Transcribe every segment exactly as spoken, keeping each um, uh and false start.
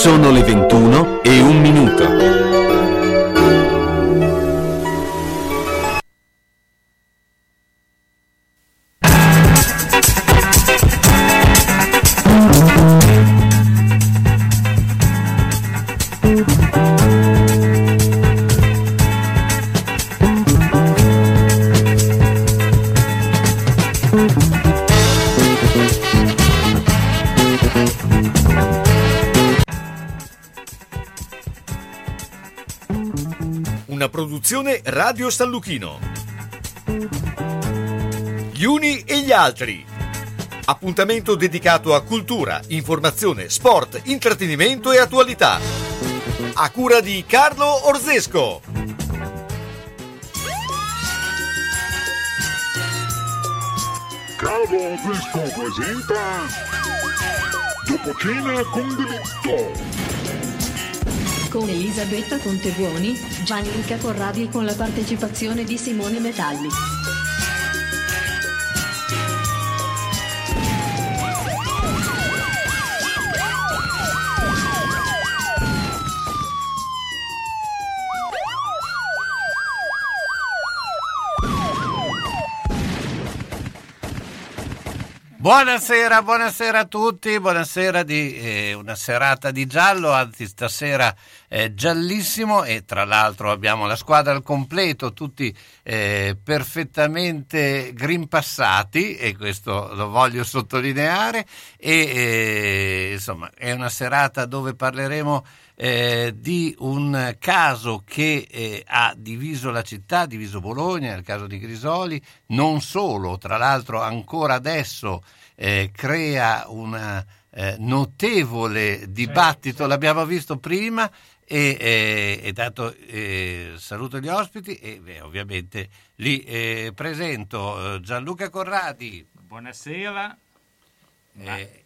Sono le ventuno e un minuto. Radio San Luchino. Gli uni e gli altri. Appuntamento dedicato a cultura, informazione, sport, intrattenimento e attualità. A cura di Carlo Orzesco. Carlo Orzesco presenta Dopo cena con delitto. Con Elisabetta Contebuoni, Gianluca Corradi e con la partecipazione di Simone Metalli. Buonasera, buonasera a tutti, buonasera di eh, una serata di giallo, anzi stasera eh, giallissimo, e tra l'altro abbiamo la squadra al completo, tutti eh, perfettamente grimpassati, e questo lo voglio sottolineare, e eh, insomma è una serata dove parleremo Eh, di un caso che eh, ha diviso la città, diviso Bologna, il caso Nigrisoli, non solo, tra l'altro ancora adesso eh, crea un eh, notevole dibattito, sì, sì. L'abbiamo visto prima e, eh, e dato eh, saluto gli ospiti e beh, ovviamente li eh, presento. Gianluca Corradi. Buonasera, eh,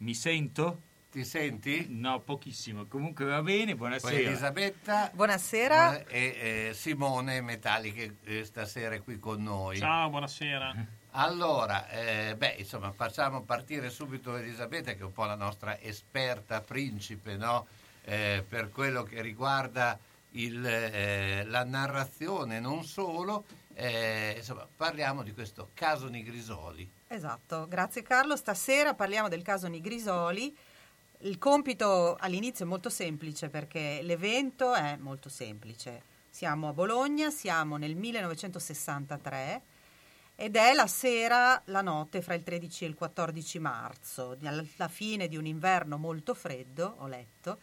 mi sento? Ti senti? No, pochissimo. Comunque va bene, buonasera. Poi Elisabetta. Buonasera. E eh, Simone Metalli che eh, stasera è qui con noi. Ciao, buonasera. Allora, eh, beh, insomma, facciamo partire subito Elisabetta, che è un po' la nostra esperta principe, no? Eh, per quello che riguarda il, eh, la narrazione, non solo. Eh, insomma, parliamo di questo caso Nigrisoli. Esatto, grazie Carlo. Stasera parliamo del caso Nigrisoli. Il compito all'inizio è molto semplice perché l'evento è molto semplice. Siamo a Bologna, siamo nel millenovecentosessantatré ed è la sera, la notte fra il tredici e il quattordici marzo, alla fine di un inverno molto freddo, ho letto.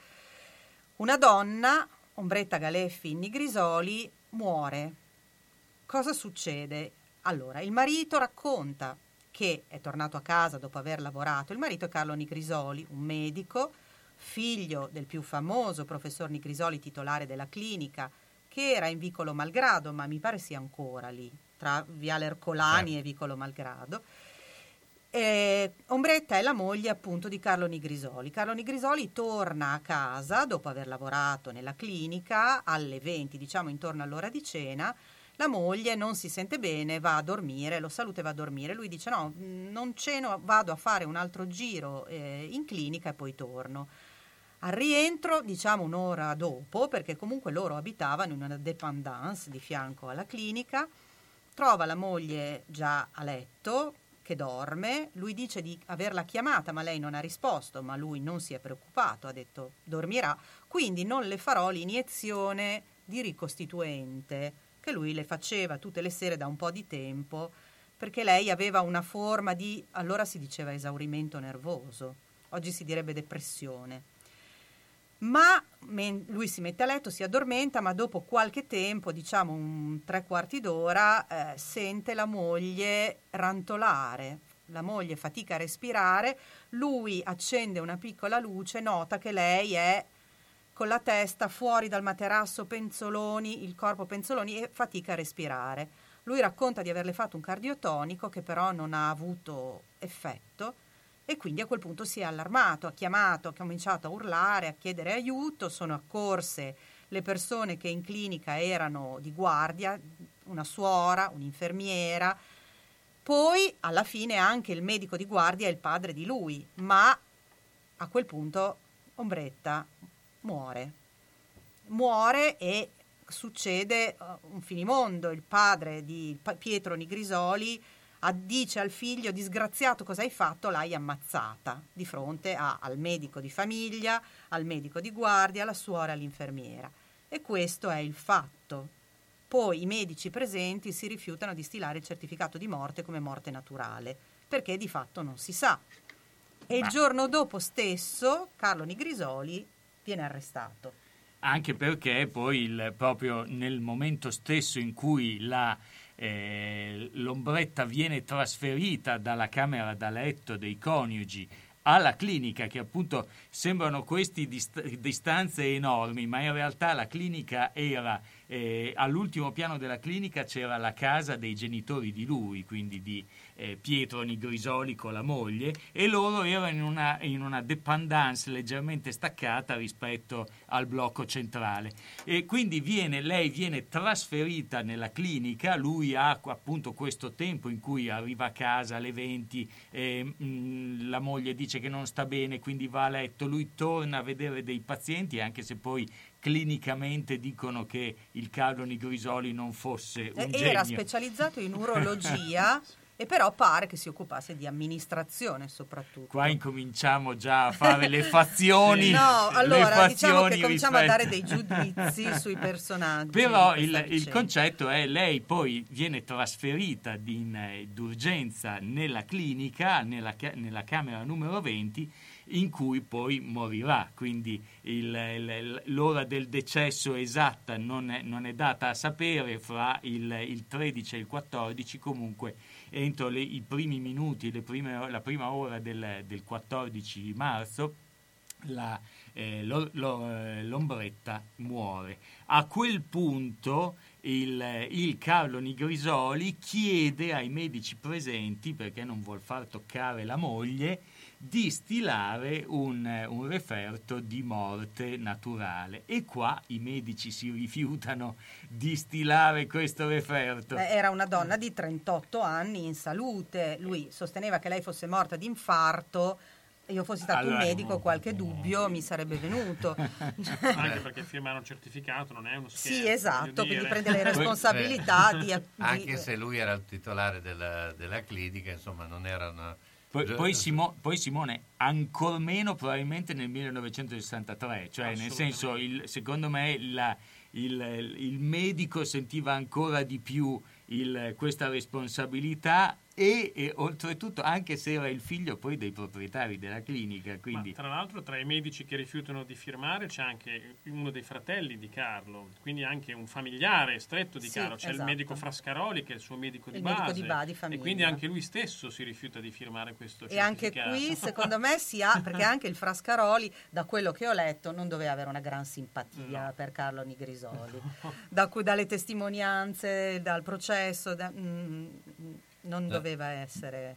Una donna, Ombretta Galeffi in Nigrisoli, muore. Cosa succede? Allora, il marito racconta che è tornato a casa dopo aver lavorato. Il marito è Carlo Nigrisoli, un medico, figlio del più famoso professor Nigrisoli, titolare della clinica, che era in Vicolo Malgrado, ma mi pare sia ancora lì, tra Viale Ercolani eh. e Vicolo Malgrado. E Ombretta è la moglie appunto di Carlo Nigrisoli. Carlo Nigrisoli torna a casa dopo aver lavorato nella clinica alle venti, diciamo intorno all'ora di cena. La moglie non si sente bene, va a dormire, lo saluta e va a dormire. Lui dice no, non ceno, vado a fare un altro giro eh, in clinica e poi torno. Al rientro, diciamo un'ora dopo, perché comunque loro abitavano in una dépendance di fianco alla clinica, trova la moglie già a letto, che dorme. Lui dice di averla chiamata, ma lei non ha risposto, ma lui non si è preoccupato, ha detto dormirà, quindi non le farò l'iniezione di ricostituente. Che lui le faceva tutte le sere da un po' di tempo, perché lei aveva una forma di, allora si diceva esaurimento nervoso, oggi si direbbe depressione. Ma men- lui si mette a letto, si addormenta, ma dopo qualche tempo, diciamo un tre quarti d'ora, eh, sente la moglie rantolare, la moglie fatica a respirare, lui accende una piccola luce, nota che lei è con la testa fuori dal materasso, penzoloni, il corpo penzoloni, e fatica a respirare. Lui racconta di averle fatto un cardiotonico che però non ha avuto effetto e quindi a quel punto si è allarmato, ha chiamato, ha cominciato a urlare, a chiedere aiuto, sono accorse le persone che in clinica erano di guardia, una suora, un'infermiera, poi alla fine anche il medico di guardia e il padre di lui, ma a quel punto Ombretta muore. Muore e succede un finimondo. Il padre di Pietro Nigrisoli dice al figlio: disgraziato, cosa hai fatto? L'hai ammazzata, di fronte a, al medico di famiglia, al medico di guardia, alla suora, all'infermiera. E questo è il fatto. Poi i medici presenti si rifiutano di stilare il certificato di morte come morte naturale, perché di fatto non si sa. E il giorno dopo stesso Carlo Nigrisoli viene arrestato. Anche perché poi il, proprio nel momento stesso in cui la Eh, l'ombretta viene trasferita dalla camera da letto dei coniugi alla clinica, che appunto sembrano queste dist- distanze enormi, ma in realtà la clinica era eh, all'ultimo piano della clinica c'era la casa dei genitori di lui, quindi di eh, Pietro Nigrisoli con la moglie, e loro erano in una, in una dépendance leggermente staccata rispetto al blocco centrale, e quindi viene, lei viene trasferita nella clinica. Lui ha appunto questo tempo in cui arriva a casa alle venti, eh, mh, la moglie dice che non sta bene, quindi va a letto, lui torna a vedere dei pazienti, anche se poi clinicamente dicono che il Carlo Nigrisoli non fosse un genio. Era specializzato in urologia e però pare che si occupasse di amministrazione soprattutto. Qua incominciamo già a fare le fazioni. No, allora fazioni, diciamo che cominciamo rispetto a dare dei giudizi sui personaggi. Però il, il concetto è: lei poi viene trasferita in, d'urgenza nella clinica, nella, nella camera numero venti, in cui poi morirà. Quindi il, il, l'ora del decesso esatta non è, non è data a sapere, fra il, il tredici e il quattordici, comunque entro le, i primi minuti, le prime, la prima ora del, del quattordici marzo, la, eh, lo, lo, l'ombretta muore. A quel punto il, il Carlo Nigrisoli chiede ai medici presenti, perché non vuol far toccare la moglie, di stilare un, un referto di morte naturale, e qua i medici si rifiutano di stilare questo referto. Era una donna di trentotto anni in salute, lui sosteneva che lei fosse morta di infarto. Io fossi stato allora, un medico, qualche dubbio no. mi sarebbe venuto. Anche perché firmare un certificato non è uno scherzo. Sì, esatto, quindi prende le responsabilità. di, di... Anche se lui era il titolare della, della clinica, insomma, non era una... Poi, poi, Simo, poi Simone, ancor meno probabilmente nel millenovecentosessantatré, cioè nel senso, il, secondo me la, il, il medico sentiva ancora di più il, questa responsabilità e, e oltretutto anche se era il figlio poi dei proprietari della clinica. Quindi. Ma, tra l'altro, tra i medici che rifiutano di firmare c'è anche uno dei fratelli di Carlo, quindi anche un familiare stretto di sì, Carlo, c'è esatto. il medico Frascaroli che è il suo medico di il base, medico di ba, di famiglia. E quindi anche lui stesso si rifiuta di firmare questo certificato. E anche qui secondo me si ha, perché anche il Frascaroli, da quello che ho letto, non doveva avere una gran simpatia no. per Carlo Nigrisoli, no. da cui, dalle testimonianze, dal processo, da, mm, non doveva essere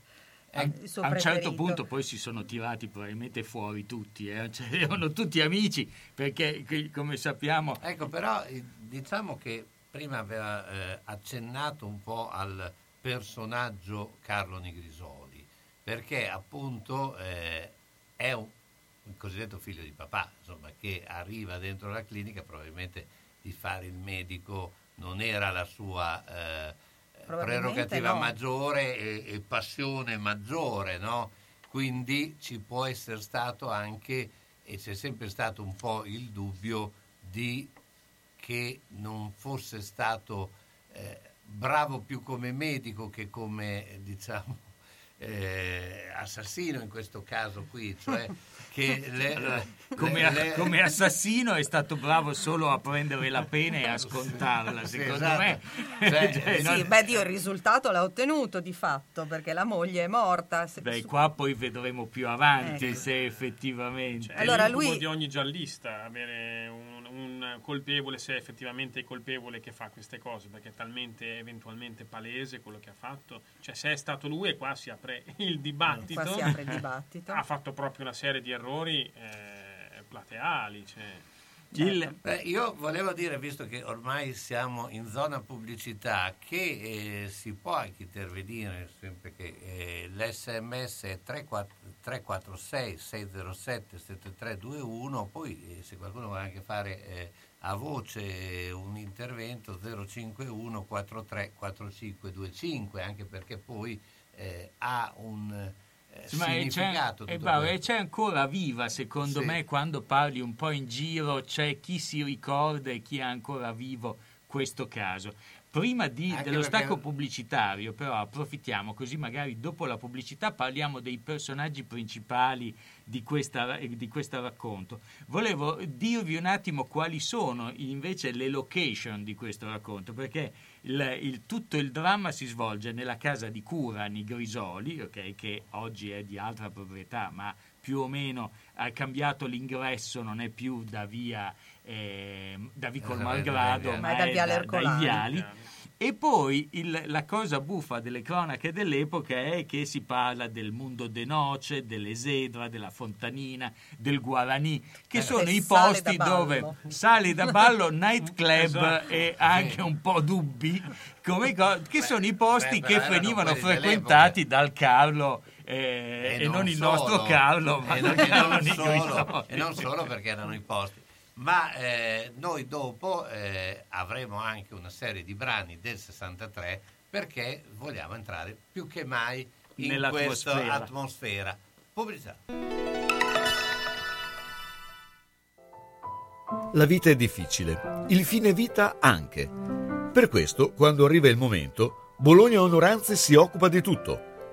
eh, il suo a un preferito. Certo punto poi si sono tirati probabilmente fuori tutti, eh? Cioè, erano tutti amici, perché come sappiamo... Ecco, però diciamo che prima aveva eh, accennato un po' al personaggio Carlo Nigrisoli, perché appunto eh, è un, un cosiddetto figlio di papà, insomma, che arriva dentro la clinica, probabilmente di fare il medico non era la sua... Eh, prerogativa no. maggiore e, e passione maggiore, no? Quindi ci può essere stato anche, e c'è sempre stato un po' il dubbio di che non fosse stato eh, bravo più come medico che come, diciamo, Eh, assassino in questo caso qui, cioè che le, allora, come, le, come assassino è stato bravo solo a prendere la pena e a scontarla, sì, secondo esatto. me cioè, cioè, non... sì, beh, Dio, il risultato l'ha ottenuto di fatto, perché la moglie è morta. Se... beh, qua poi vedremo più avanti ecco. se effettivamente cioè, allora, è l'incubo lui... di ogni giallista avere un, un colpevole, se è effettivamente il colpevole che fa queste cose, perché è talmente eventualmente palese quello che ha fatto, cioè se è stato lui, e qua si apre il dibattito, qua si apre il dibattito. Ha fatto proprio una serie di errori eh, plateali, cioè. Il... Beh, io volevo dire, visto che ormai siamo in zona pubblicità, che eh, si può anche intervenire, sempre che eh, l'esse emme esse è tre quattro sei sei zero sette sette tre due uno, poi eh, se qualcuno vuole anche fare eh, a voce eh, un intervento zero cinque uno quattro tre quattro cinque due cinque, anche perché poi eh, ha un... Ma e c'è, e bravo, e c'è ancora viva, secondo sì. me, quando parli un po' in giro c'è chi si ricorda e chi ha ancora vivo questo caso. Prima di, dello stacco pubblicitario però approfittiamo, così magari dopo la pubblicità parliamo dei personaggi principali di questa di questo racconto. Volevo dirvi un attimo quali sono invece le location di questo racconto, perché il, il, tutto il dramma si svolge nella casa di cura Nigrisoli, okay, che oggi è di altra proprietà ma più o meno ha cambiato l'ingresso, non è più da via... Eh, da Vicolo Malgardo, ma è da, dai viali. E poi il, la cosa buffa delle cronache dell'epoca è che si parla del Mundo de Noce, dell'Esedra, della Fontanina, del Guarani, che eh, sono i posti dove sale da ballo, nightclub esatto. e anche un po' dubbi, come co- che beh, sono i posti beh, che venivano frequentati dal Carlo. Eh, e, e non, non il solo. nostro Carlo, ma e non, Carlo non solo, e non solo perché erano i posti. Ma eh, noi dopo eh, avremo anche una serie di brani del sessantatré, perché vogliamo entrare più che mai in questa atmosfera. Pubblicità. La vita è difficile, il fine vita anche. Per questo, quando arriva il momento, Bologna Onoranze si occupa di tutto.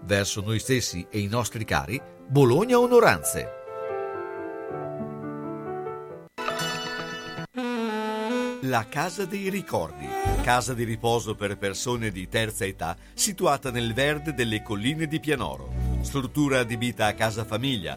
verso noi stessi e i nostri cari, Bologna Onoranze. La Casa dei Ricordi, casa di riposo per persone di terza età situata nel verde delle colline di Pianoro. Struttura adibita a casa famiglia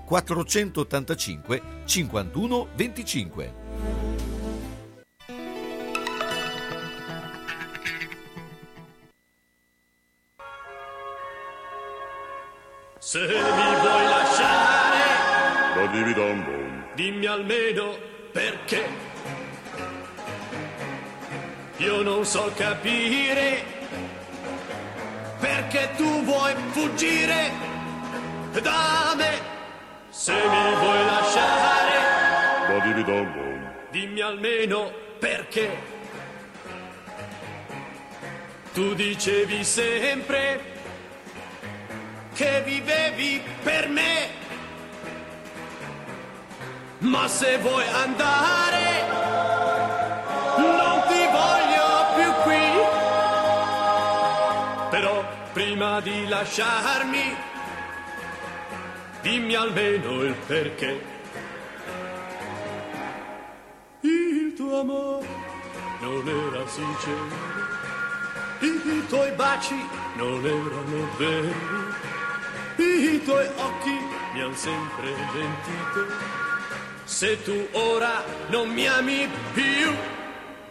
quattrocentottantacinque cinquantuno venticinque. Se mi vuoi lasciare, dimmi almeno perché. Io non so capire perché tu vuoi fuggire da me. Se mi vuoi lasciare, dimmi almeno perché. Tu dicevi sempre che vivevi per me, ma se vuoi andare non ti voglio più qui. Però prima di lasciarmi, dimmi almeno il perché. Il tuo amore non era sincero, i tuoi baci non erano veri, i tuoi occhi mi han sempre mentito. Se tu ora non mi ami più,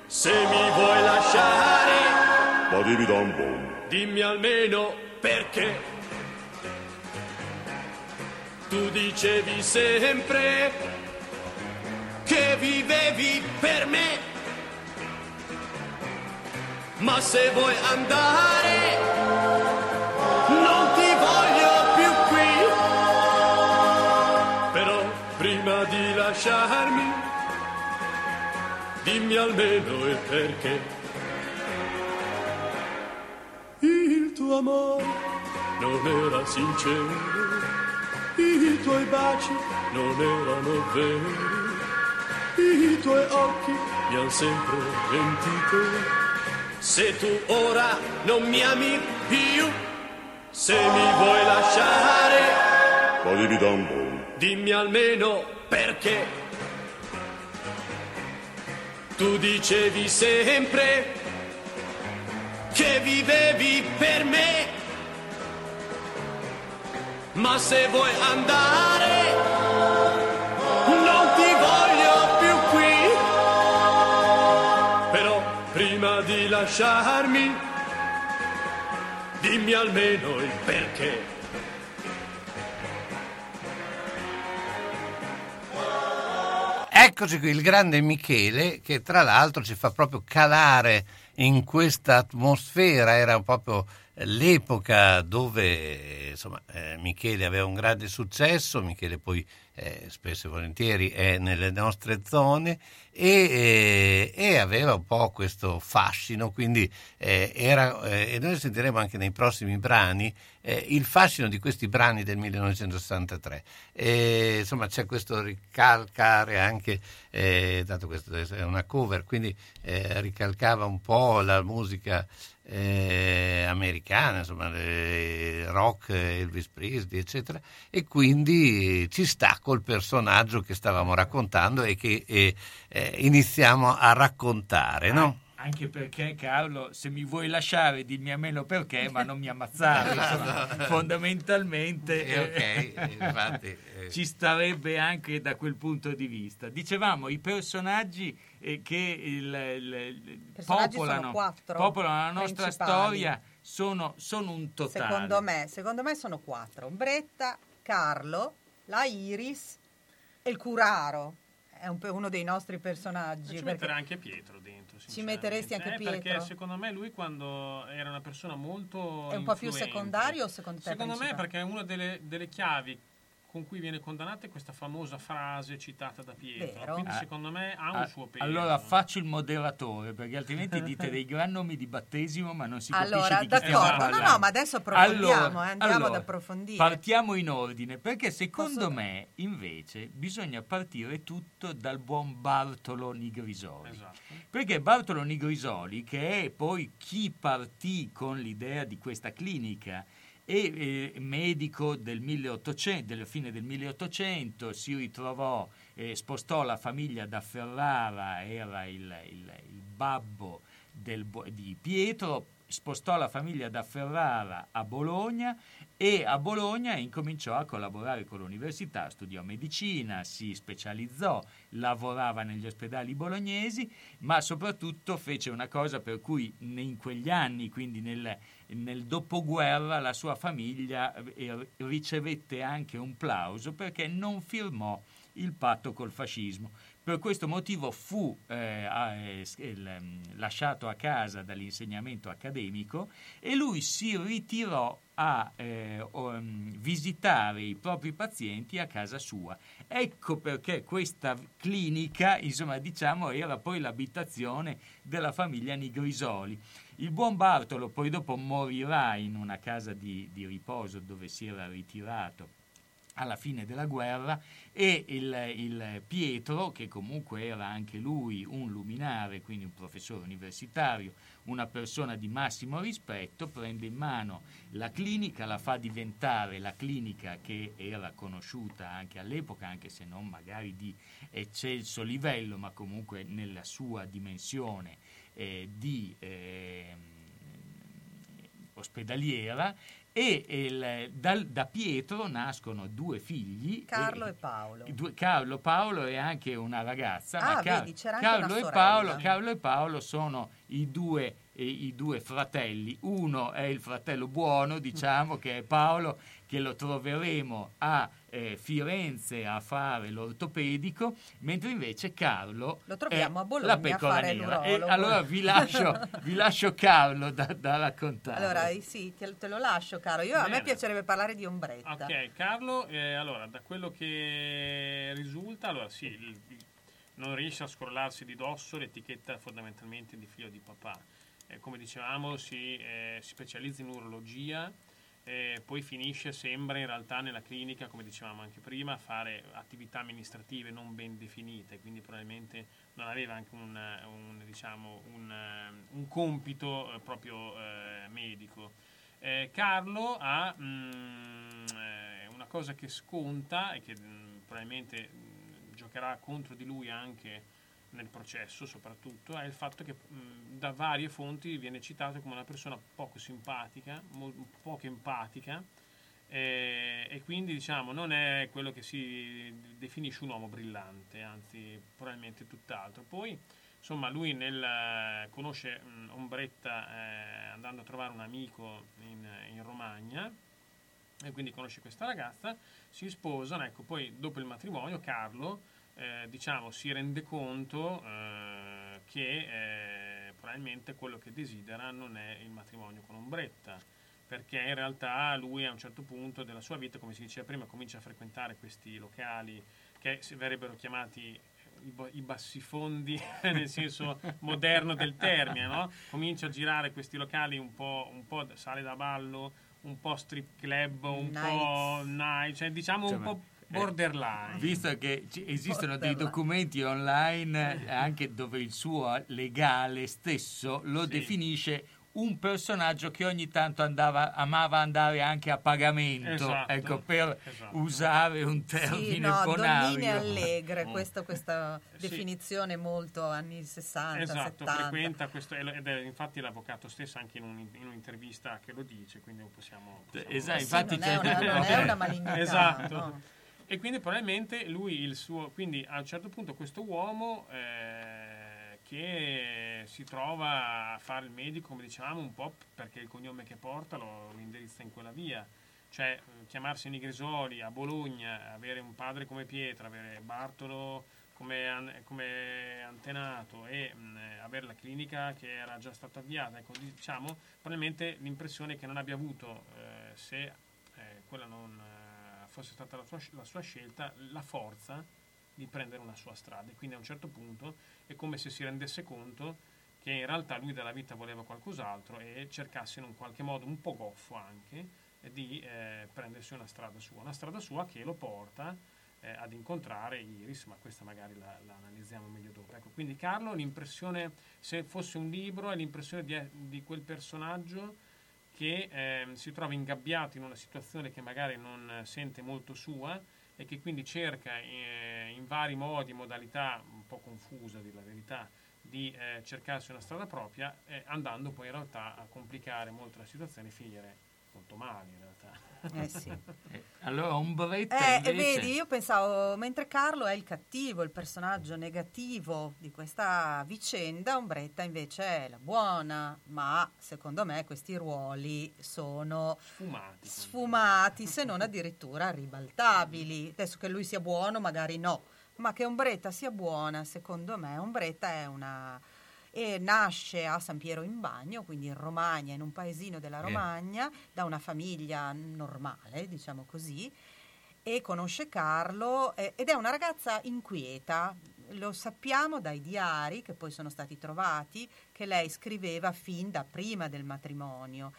se mi vuoi lasciare, ma dimmi da un buon, dimmi almeno perché. Tu dicevi sempre che vivevi per me, ma se vuoi andare non ti voglio più qui. Però prima di lasciarmi, dimmi almeno il perché. Il tuo amore non era sincero, i tuoi baci non erano veri, i tuoi occhi mi hanno sempre mentito. Se tu ora non mi ami più, se mi vuoi lasciare, dimmi almeno perché. Tu dicevi sempre che vivevi per me, ma se vuoi andare non ti voglio più qui. Però prima di lasciarmi dimmi almeno il perché. Eccoci qui, il grande Michele, che tra l'altro ci fa proprio calare in questa atmosfera. Era proprio l'epoca dove insomma eh, Michele aveva un grande successo. Michele poi eh, spesso e volentieri è nelle nostre zone e, eh, e aveva un po' questo fascino, quindi eh, era eh, e noi sentiremo anche nei prossimi brani eh, il fascino di questi brani del millenovecentosessantatré. E, insomma c'è questo ricalcare anche eh, dato questo è una cover, quindi eh, ricalcava un po' la musica Eh, americana, insomma eh, rock, Elvis Presley eccetera, e quindi ci sta col personaggio che stavamo raccontando e che eh, eh, iniziamo a raccontare, no? Anche perché, Carlo, se mi vuoi lasciare dimmi almeno perché, ma non mi ammazzare. Insomma, fondamentalmente eh, okay, infatti, eh. ci starebbe anche da quel punto di vista. Dicevamo, i personaggi eh, che il, il, personaggi popolano, popolano la nostra storia sono, sono un totale. Secondo me, secondo me sono quattro. Ombretta, Carlo, la Iris e il curaro. È un, uno dei nostri personaggi. Ci metterà anche Pietro dentro. Ci metteresti anche eh, Pietro? Perché secondo me lui, quando era una persona molto influente, è un po' più secondario, o secondo te? Secondo me, perché è una delle, delle chiavi con cui viene condannata è questa famosa frase citata da Pietro. Vero. Quindi ah, secondo me ha ah, un suo peso. Allora faccio il moderatore, perché altrimenti dite dei gran nomi di battesimo ma non si capisce allora, di chi stiamo parlando. Allora, d'accordo. No, no, ma adesso approfondiamo, allora, eh, andiamo allora, ad approfondire. Partiamo in ordine, perché secondo Posso... me invece bisogna partire tutto dal buon Bartolo Nigrisoli. Esatto. Perché Bartolo Nigrisoli, che è poi chi partì con l'idea di questa clinica, e eh, medico del milleottocento, della fine del milleottocento, si ritrovò, eh, spostò la famiglia da Ferrara, era il, il, il babbo del, di Pietro, spostò la famiglia da Ferrara a Bologna e a Bologna incominciò a collaborare con l'università, studiò medicina, si specializzò, lavorava negli ospedali bolognesi, ma soprattutto fece una cosa per cui in quegli anni, quindi nel Nel dopoguerra, la sua famiglia ricevette anche un plauso perché non firmò il patto col fascismo. Per questo motivo fu eh, lasciato a casa dall'insegnamento accademico e lui si ritirò a eh, visitare i propri pazienti a casa sua. Ecco perché questa clinica, insomma, diciamo, era poi l'abitazione della famiglia Nigrisoli. Il buon Bartolo poi dopo morirà in una casa di, di riposo dove si era ritirato alla fine della guerra e il, il Pietro, che comunque era anche lui un luminare, quindi un professore universitario, una persona di massimo rispetto, prende in mano la clinica, la fa diventare la clinica che era conosciuta anche all'epoca, anche se non magari di eccelso livello, ma comunque nella sua dimensione Eh, di eh, ospedaliera, e il, dal, da Pietro nascono due figli, Carlo e, e Paolo. Due, Carlo Paolo è anche una ragazza, ah, ma Car- vedi, c'era anche Carlo, una sorella. E Paolo, Carlo e Paolo sono i due, eh, i due fratelli. Uno è il fratello buono, diciamo, che è Paolo, che lo troveremo a eh, Firenze a fare l'ortopedico, mentre invece Carlo lo troviamo a Bologna la pecora a fare nera. E allora vi lascio, vi lascio Carlo da, da raccontare. Allora sì, te, te lo lascio, Carlo. Io, a me piacerebbe parlare di Ombretta. Ok, Carlo, eh, allora da quello che risulta, allora sì, il, non riesce a scrollarsi di dosso l'etichetta fondamentalmente di figlio di papà. Eh, come dicevamo, si, eh, si specializza in urologia, eh, poi finisce, sembra in realtà nella clinica, come dicevamo anche prima, a fare attività amministrative non ben definite, quindi probabilmente non aveva anche un, un, diciamo, un, un compito eh, proprio eh, medico. Eh, Carlo ha mh, eh, una cosa che sconta e che mh, probabilmente mh, giocherà contro di lui anche nel processo, soprattutto è il fatto che mh, da varie fonti viene citato come una persona poco simpatica, mo- poco empatica, eh, e quindi diciamo non è quello che si definisce un uomo brillante, anzi probabilmente tutt'altro. Poi insomma lui nel, conosce mh, Ombretta eh, andando a trovare un amico in, in Romagna, e quindi conosce questa ragazza, si sposano, ecco. Poi dopo il matrimonio Carlo Eh, diciamo si rende conto eh, che eh, probabilmente quello che desidera non è il matrimonio con Ombretta, perché in realtà lui a un certo punto della sua vita, come si diceva prima, comincia a frequentare questi locali che verrebbero chiamati i, bo- i bassifondi nel senso moderno del termine, no? Comincia a girare questi locali un po', un po' sale da ballo, un po' strip club, un nice. po' night, cioè diciamo cioè, un po' borderline. Eh, visto che ci esistono borderline. dei documenti online anche dove il suo legale stesso lo sì. definisce un personaggio che ogni tanto andava, amava andare anche a pagamento, esatto, ecco, per esatto. usare un termine sì, no, bonario. Donnine allegre, oh. questo, questa sì. definizione molto anni sessanta, esatto, settanta. Frequenta questo, ed è infatti l'avvocato stesso anche in, un, in un'intervista che lo dice, quindi possiamo... possiamo esatto, sì, infatti non, c'è una, una, non è una malignità, esatto. No? E quindi probabilmente lui, il suo, quindi a un certo punto questo uomo eh, che si trova a fare il medico, come dicevamo, un po' perché il cognome che porta lo indirizza in quella via, cioè chiamarsi Nigrisoli a Bologna, avere un padre come Pietro, avere Bartolo come, come antenato e mh, avere la clinica che era già stata avviata, ecco, diciamo probabilmente l'impressione che non abbia avuto eh, se eh, quella non... fosse stata la sua, la sua scelta, la forza di prendere una sua strada. E quindi a un certo punto è come se si rendesse conto che in realtà lui dalla vita voleva qualcos'altro e cercasse in un qualche modo un po' goffo anche di eh, prendersi una strada sua, una strada sua che lo porta eh, ad incontrare Iris, ma questa magari la, la analizziamo meglio dopo. Ecco, quindi Carlo, l'impressione, se fosse un libro, è l'impressione di, di quel personaggio che eh, si trova ingabbiato in una situazione che magari non sente molto sua e che quindi cerca eh, in vari modi, modalità un po' confusa, a dir la verità, di eh, cercarsi una strada propria, eh, andando poi in realtà a complicare molto la situazione e finire molto male in realtà. Eh sì. Allora Ombretta eh, invece... Vedi, io pensavo, mentre Carlo è il cattivo, il personaggio negativo di questa vicenda, Ombretta invece è la buona, ma secondo me questi ruoli sono sfumati, sfumati se non addirittura ribaltabili. Adesso che lui sia buono magari no, ma che Ombretta sia buona, secondo me Ombretta è una... e nasce a San Piero in Bagno, quindi in Romagna, in un paesino della Romagna, eh. da una famiglia normale, diciamo così, e conosce Carlo eh, ed è una ragazza inquieta, lo sappiamo dai diari che poi sono stati trovati, che lei scriveva fin da prima del matrimonio,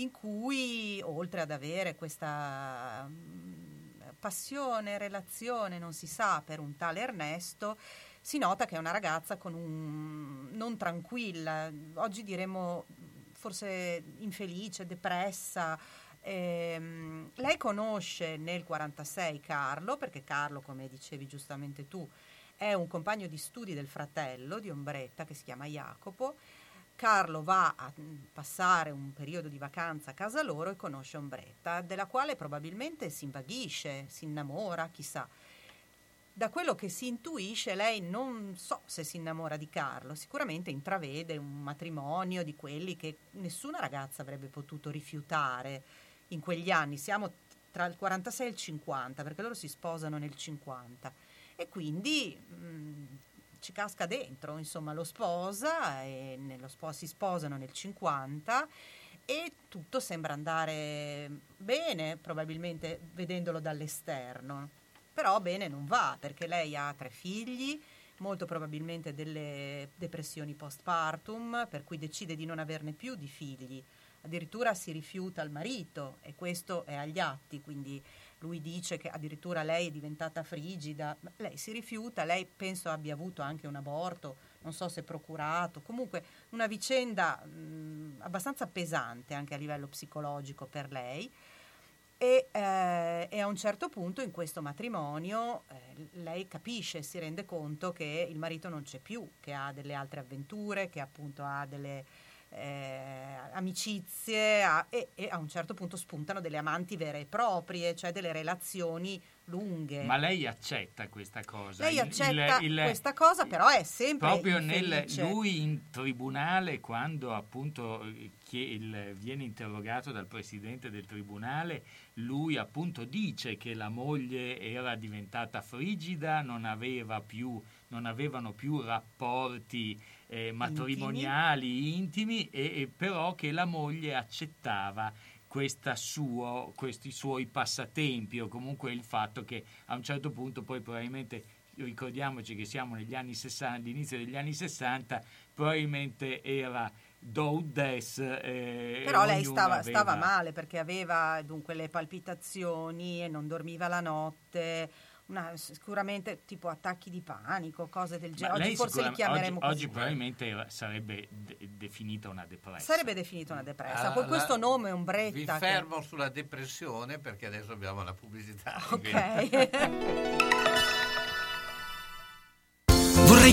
in cui oltre ad avere questa mh, passione, relazione, non si sa, per un tale Ernesto, si nota che è una ragazza con un non tranquilla, oggi diremmo forse infelice, depressa. Ehm, lei conosce nel quarantasei Carlo, perché Carlo, come dicevi giustamente tu, è un compagno di studi del fratello di Ombretta che si chiama Jacopo. Carlo va a passare un periodo di vacanza a casa loro e conosce Ombretta, della quale probabilmente si invaghisce, si innamora, chissà. Da quello che si intuisce, lei non so se si innamora di Carlo, sicuramente intravede un matrimonio di quelli che nessuna ragazza avrebbe potuto rifiutare in quegli anni. Siamo tra il quarantasei e il cinquanta, perché loro si sposano nel cinquanta. E quindi mh, ci casca dentro, insomma, lo sposa, e nello spo- si sposano nel cinquanta e tutto sembra andare bene, probabilmente vedendolo dall'esterno. Però bene non va, perché lei ha tre figli, molto probabilmente delle depressioni postpartum, per cui decide di non averne più di figli, addirittura si rifiuta il marito, e questo è agli atti, quindi lui dice che addirittura lei è diventata frigida, lei si rifiuta, lei penso abbia avuto anche un aborto, non so se procurato, comunque una vicenda mh, abbastanza pesante anche a livello psicologico per lei. E, eh, e a un certo punto in questo matrimonio eh, lei capisce, si rende conto che il marito non c'è più, che ha delle altre avventure, che appunto ha delle eh, amicizie ha, e, e a un certo punto spuntano delle amanti vere e proprie, cioè delle relazioni lunghe. Ma lei accetta questa cosa? Lei accetta il, il, il, questa cosa, però è sempre proprio infelice. Nel, lui in tribunale, quando appunto che il, viene interrogato dal presidente del tribunale, lui appunto dice che la moglie era diventata frigida, non aveva più, non avevano più rapporti eh, matrimoniali intimi, intimi e, e però che la moglie accettava Questa suo, questi suoi passatempi, o comunque il fatto che a un certo punto, poi probabilmente, ricordiamoci che siamo negli anni sessanta, all'inizio degli anni sessanta, probabilmente era do des, eh, però lei stava, aveva... stava male, perché aveva dunque le palpitazioni e non dormiva la notte, una, sicuramente tipo attacchi di panico, cose del genere. Oggi forse li chiameremo oggi, così. Oggi probabilmente sarebbe de- definita una depressa. Sarebbe definita una depressa. Allora, con questo la, nome Ombretta. Vi fermo che... sulla depressione, perché adesso abbiamo la pubblicità. Ok. Vorrei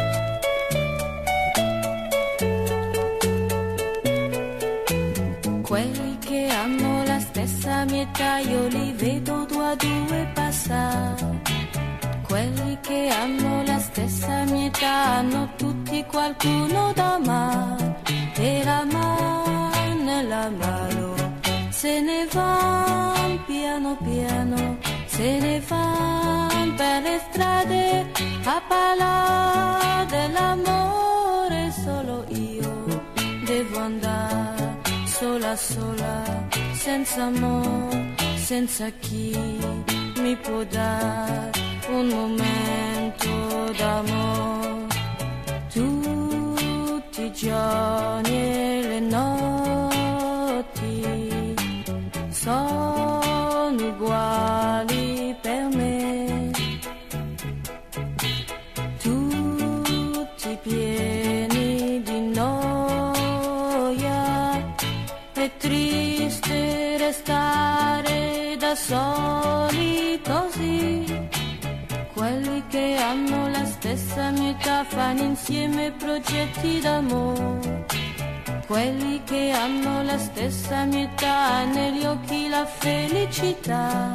pietà, io li vedo due a due passare. Quelli che hanno la stessa mia età hanno tutti qualcuno da amare. E la mano nella mano se ne va piano piano, se ne va per le strade a parlare dell'amore. Solo io devo andare sola sola, senza amore, senza chi mi può dare un momento d'amore. Tutti i giorni e le notti sono uguali per me, tutti pieni di noia, è triste restare da soli così. Quelli che hanno la stessa mia età fanno insieme progetti d'amore. Quelli che hanno la stessa mia età negli occhi la felicità.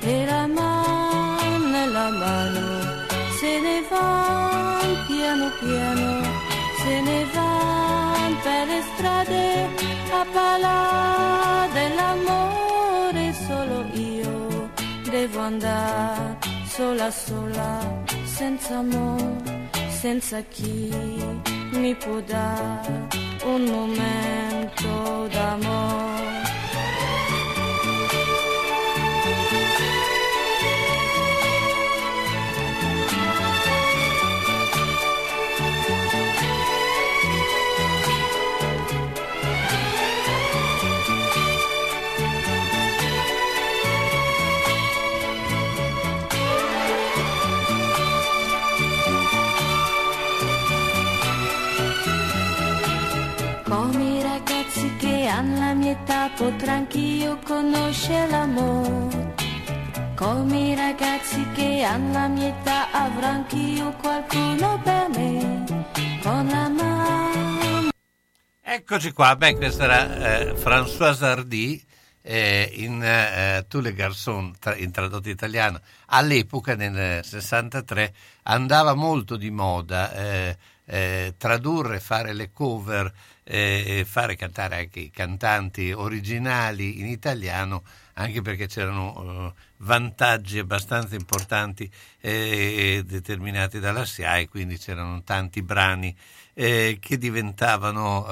E la mano nella mano se ne va piano piano, se ne va per le strade a parlare dell'amore. Solo io devo andare sola sola, senza amore, senza chi mi può dare un momento d'amore. Alla mia età potrò anch'io conoscere l'amore. Come i ragazzi che alla mia età avrò anch'io qualcuno per me. Con la mano. Eccoci qua, beh, questa era eh, François Hardy eh, in eh, Tous les garçons, tra, in tradotto italiano. All'epoca, nel sessantatré, andava molto di moda eh, eh, tradurre, fare le cover. E fare cantare anche i cantanti originali in italiano, anche perché c'erano vantaggi abbastanza importanti eh, determinati dalla S I A E, quindi c'erano tanti brani eh, che diventavano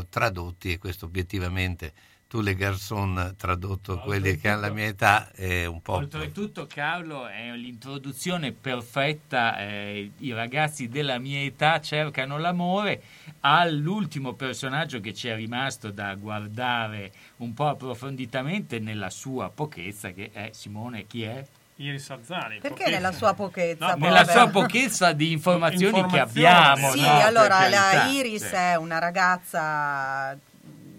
eh, tradotti, e questo obiettivamente Tous les garçons tradotto, oltre quelli tutto, che hanno la mia età è un po'. Oltretutto, Carlo, è l'introduzione perfetta. Eh, i ragazzi della mia età cercano l'amore. All'ultimo personaggio che ci è rimasto da guardare un po' approfonditamente nella sua pochezza, che è Simone, chi è? Iris Alzani. Perché pochezza? Nella sua pochezza? No, nella sua pochezza di informazioni, informazioni. che abbiamo. Sì, no, allora la Iris è una ragazza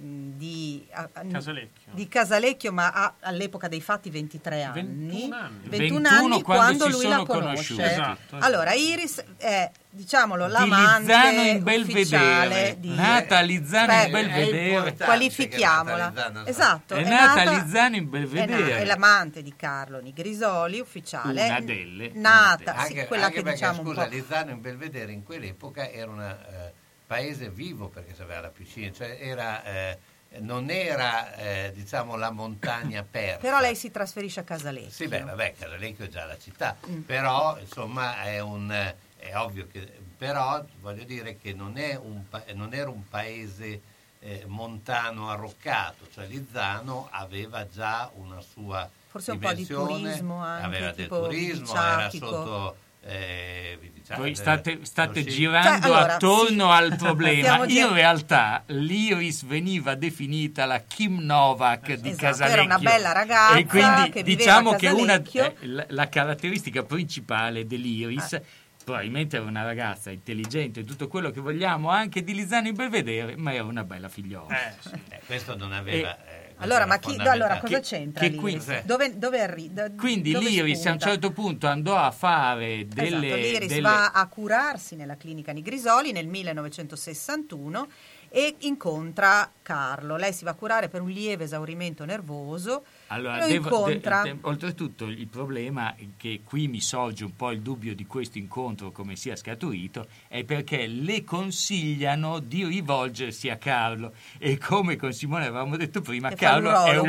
di Casalecchio. di Casalecchio, ma ha, all'epoca dei fatti ventitré anni. ventuno anni, ventuno ventuno anni quando, quando lui la conosce. Esatto, esatto. Allora Iris è, diciamolo, l'amante di ufficiale di nata Lizzano in Belvedere, qualifichiamola. Nata, esatto, è, è nata, nata Lizzano in Belvedere. È, è l'amante di Carlo Nigrisoli, ufficiale. Una delle nata, una delle. Sì, anche, quella anche che perché, diciamo scusa, un po'... Lizzano in Belvedere in quell'epoca era un eh, paese vivo, perché aveva la piscina, cioè era eh, non era eh, diciamo la montagna aperta. Però lei si trasferisce a Casalecchio. Sì, beh, vabbè, Casalecchio è già la città, mm. però insomma è un è ovvio che, però voglio dire che non è un non era un paese eh, montano arroccato, cioè Lizzano aveva già una sua forse dimensione, un po' di turismo anche, aveva del turismo, era sotto eh, Poi state, state girando cioè, allora, attorno sì. al problema. In realtà l'Iris veniva definita la Kim Novak esatto. di Casalecchio. Era una bella ragazza e quindi che diciamo che una, eh, la, la caratteristica principale dell'Iris ah. probabilmente era una ragazza intelligente, tutto quello che vogliamo, anche di Lizzano in Belvedere, ma era una bella figliola. Eh, sì. eh, questo non aveva... E, eh, allora, ma chi, allora cosa c'entra che, che l'Iris? Qui, dove, dove, dove, quindi dove l'Iris spunta? A un certo punto andò a fare delle... Esatto, l'Iris delle... va a curarsi nella clinica Nigrisoli nel millenovecentosessantuno e incontra Carlo. Lei si va a curare per un lieve esaurimento nervoso Allora, devo, de, de, oltretutto il problema che qui mi sorge un po' il dubbio di questo incontro come sia scaturito è perché le consigliano di rivolgersi a Carlo e, come con Simone avevamo detto prima, e Carlo urologo. È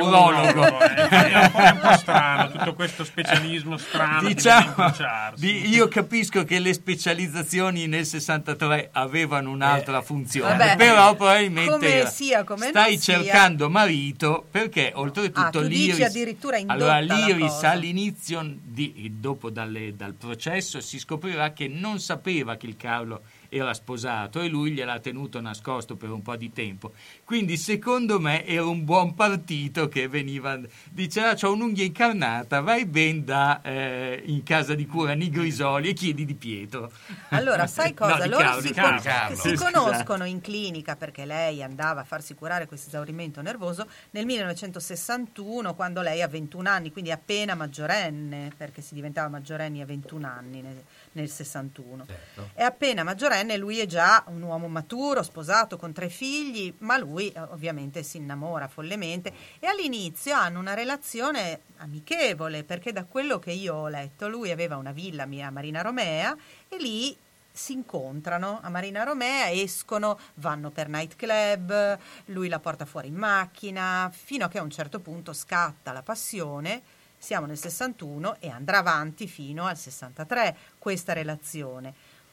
urologo. È un po' strano tutto questo specialismo strano, diciamo, di di, io capisco che le specializzazioni nel sessantatré avevano un'altra eh, funzione, vabbè, però probabilmente come era, sia, come stai non cercando sia. Marito, perché oltretutto ah, lì addirittura indotta. Allora l'Iris all'inizio di, dopo dalle, dal processo si scoprirà che non sapeva che il Carlo era sposato e lui gliel'ha tenuto nascosto per un po' di tempo, quindi secondo me era un buon partito che veniva, diceva c'ho un'unghia incarnata, vai ben da eh, in casa di cura Nigrisoli e chiedi di Pietro. Allora sai cosa, no, loro Carlo, si, Carlo, Carlo. si conoscono in clinica perché lei andava a farsi curare questo esaurimento nervoso nel millenovecentosessantuno, quando lei ha ventuno anni, quindi appena maggiorenne, perché si diventava maggiorenni a ventuno anni nel, nel sessantuno, certo. È appena maggiorenne, lui è già un uomo maturo, sposato, con tre figli, ma lui ovviamente si innamora follemente e all'inizio hanno una relazione amichevole, perché da quello che io ho letto lui aveva una villa a Marina Romea e lì si incontrano a Marina Romea, escono, vanno per night club, lui la porta fuori in macchina, fino a che a un certo punto scatta la passione. Siamo nel sessantuno e andrà avanti fino al sessantatré questa relazione.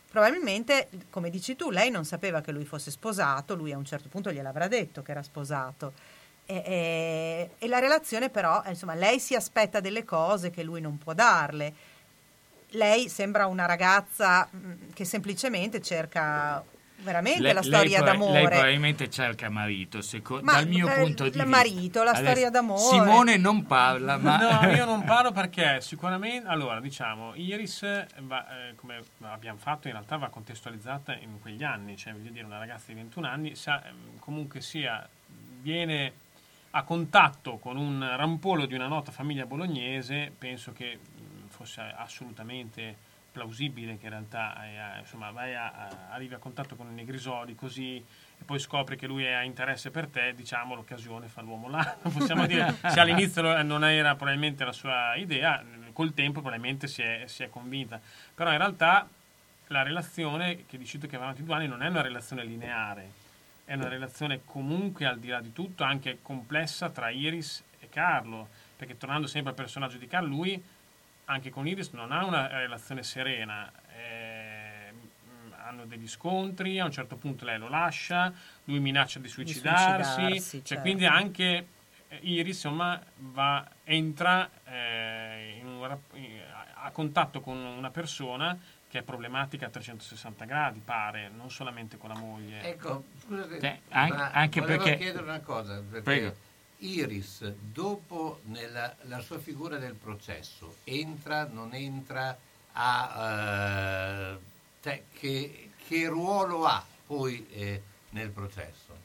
Probabilmente, come dici tu, lei non sapeva che lui fosse sposato, lui a un certo punto gliel'avrà detto che era sposato. E, e, e la relazione però, insomma, lei si aspetta delle cose che lui non può darle. Lei sembra una ragazza che semplicemente cerca... veramente lei, la storia lei, d'amore. Lei probabilmente cerca marito, secondo, ma, dal mio eh, punto di vista. Il marito, la adesso, storia d'amore. Simone non parla, ma... No, io non parlo perché sicuramente... Allora, diciamo, Iris, va, eh, come abbiamo fatto, in realtà va contestualizzata in quegli anni. Cioè, voglio dire, una ragazza di ventuno anni, sa, comunque sia, viene a contatto con un rampolo di una nota famiglia bolognese, penso che fosse assolutamente... plausibile che in realtà insomma vai a, arrivi a contatto con i Nigrisoli così e poi scopri che lui ha interesse per te, diciamo l'occasione fa l'uomo l'anno, possiamo dire. Se all'inizio non era probabilmente la sua idea, col tempo probabilmente si è, si è convinta, però in realtà la relazione che dici tu che va avanti due anni non è una relazione lineare, è una relazione comunque al di là di tutto anche complessa tra Iris e Carlo, perché tornando sempre al personaggio di Carlo, lui anche con Iris non ha una relazione serena, eh, hanno degli scontri, a un certo punto lei lo lascia, lui minaccia di suicidarsi, di suicidarsi cioè, certo. Quindi anche Iris insomma va, entra eh, in un, a contatto con una persona che è problematica a trecentosessanta gradi, pare, non solamente con la moglie. Ecco, scusate, eh, anche volevo perché... chiedere una cosa, perché... Prego. Iris, dopo nella, la sua figura del processo, entra, non entra, ha, eh, te, che, che ruolo ha poi eh, nel processo?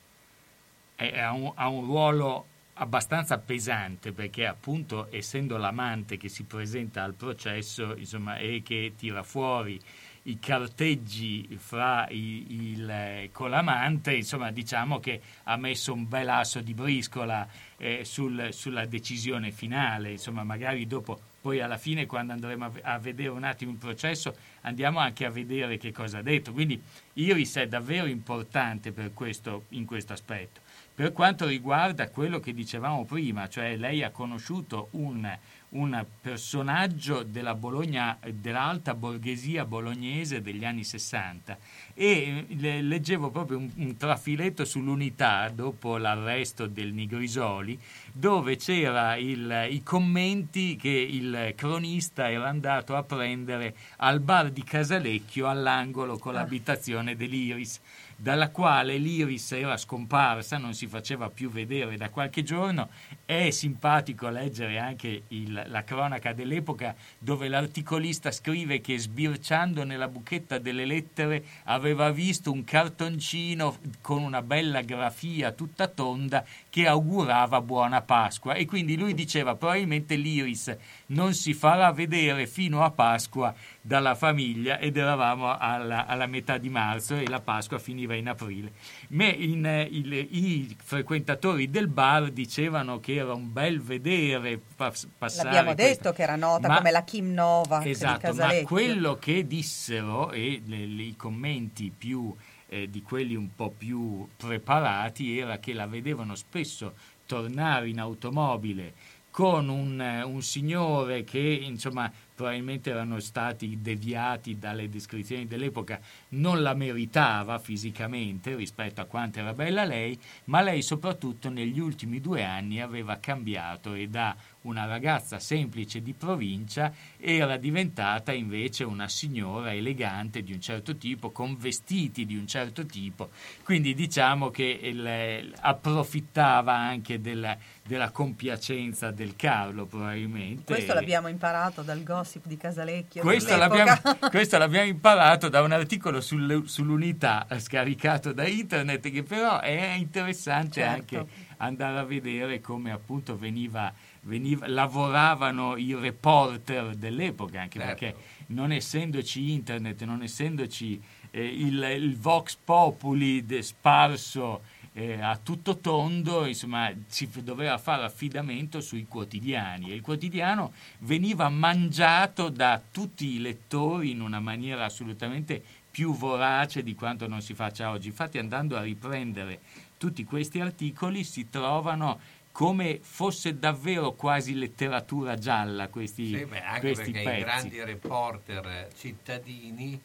È, ha, un, ha un ruolo abbastanza pesante, perché appunto essendo l'amante che si presenta al processo, insomma, e che tira fuori i carteggi fra i, il colamante, insomma diciamo che ha messo un bel asso di briscola eh, sul, sulla decisione finale, insomma magari dopo, poi alla fine quando andremo a, a vedere un attimo il processo andiamo anche a vedere che cosa ha detto, quindi Iris è davvero importante per questo, in questo aspetto. Per quanto riguarda quello che dicevamo prima, cioè lei ha conosciuto un un personaggio della Bologna, dell'alta borghesia bolognese degli anni sessanta, e le, leggevo proprio un, un trafiletto sull'Unità dopo l'arresto del Nigrisoli, dove c'era il, i commenti che il cronista era andato a prendere al bar di Casalecchio all'angolo con l'abitazione dell'Iris, dalla quale l'Iris era scomparsa, non si faceva più vedere da qualche giorno. È simpatico leggere anche il, la cronaca dell'epoca, dove l'articolista scrive che sbirciando nella buchetta delle lettere aveva visto un cartoncino con una bella grafia tutta tonda che augurava buona Pasqua, e quindi lui diceva probabilmente l'Iris non si farà vedere fino a Pasqua dalla famiglia, ed eravamo alla, alla metà di marzo e la Pasqua finiva in aprile. Me, in, eh, il, I frequentatori del bar dicevano che era un bel vedere pas- passare. L'abbiamo detto questa, che era nota ma, come la Kim Novak, esatto, di Casalecchio. Ma quello che dissero e le, le, i commenti più Eh, di quelli un po' più preparati era che la vedevano spesso tornare in automobile con un, un signore che, insomma, probabilmente erano stati deviati dalle descrizioni dell'epoca, non la meritava fisicamente rispetto a quanto era bella lei, ma lei soprattutto negli ultimi due anni aveva cambiato e da una ragazza semplice di provincia era diventata invece una signora elegante di un certo tipo, con vestiti di un certo tipo, quindi diciamo che il, approfittava anche della, della compiacenza del Carlo, probabilmente. Questo l'abbiamo imparato dal gossip di Casalecchio. Questo l'abbiamo, questo l'abbiamo imparato da un articolo sul, sull'Unità scaricato da internet, che però è interessante, certo, anche andare a vedere come appunto veniva Veniva, lavoravano i reporter dell'epoca, anche certo, perché non essendoci internet, non essendoci eh, il, il vox populi de sparso eh, a tutto tondo, insomma si doveva fare affidamento sui quotidiani, e il quotidiano veniva mangiato da tutti i lettori in una maniera assolutamente più vorace di quanto non si faccia oggi. Infatti, andando a riprendere tutti questi articoli, si trovano come fosse davvero quasi letteratura gialla questi, sì, beh, anche questi perché pezzi. I grandi reporter cittadini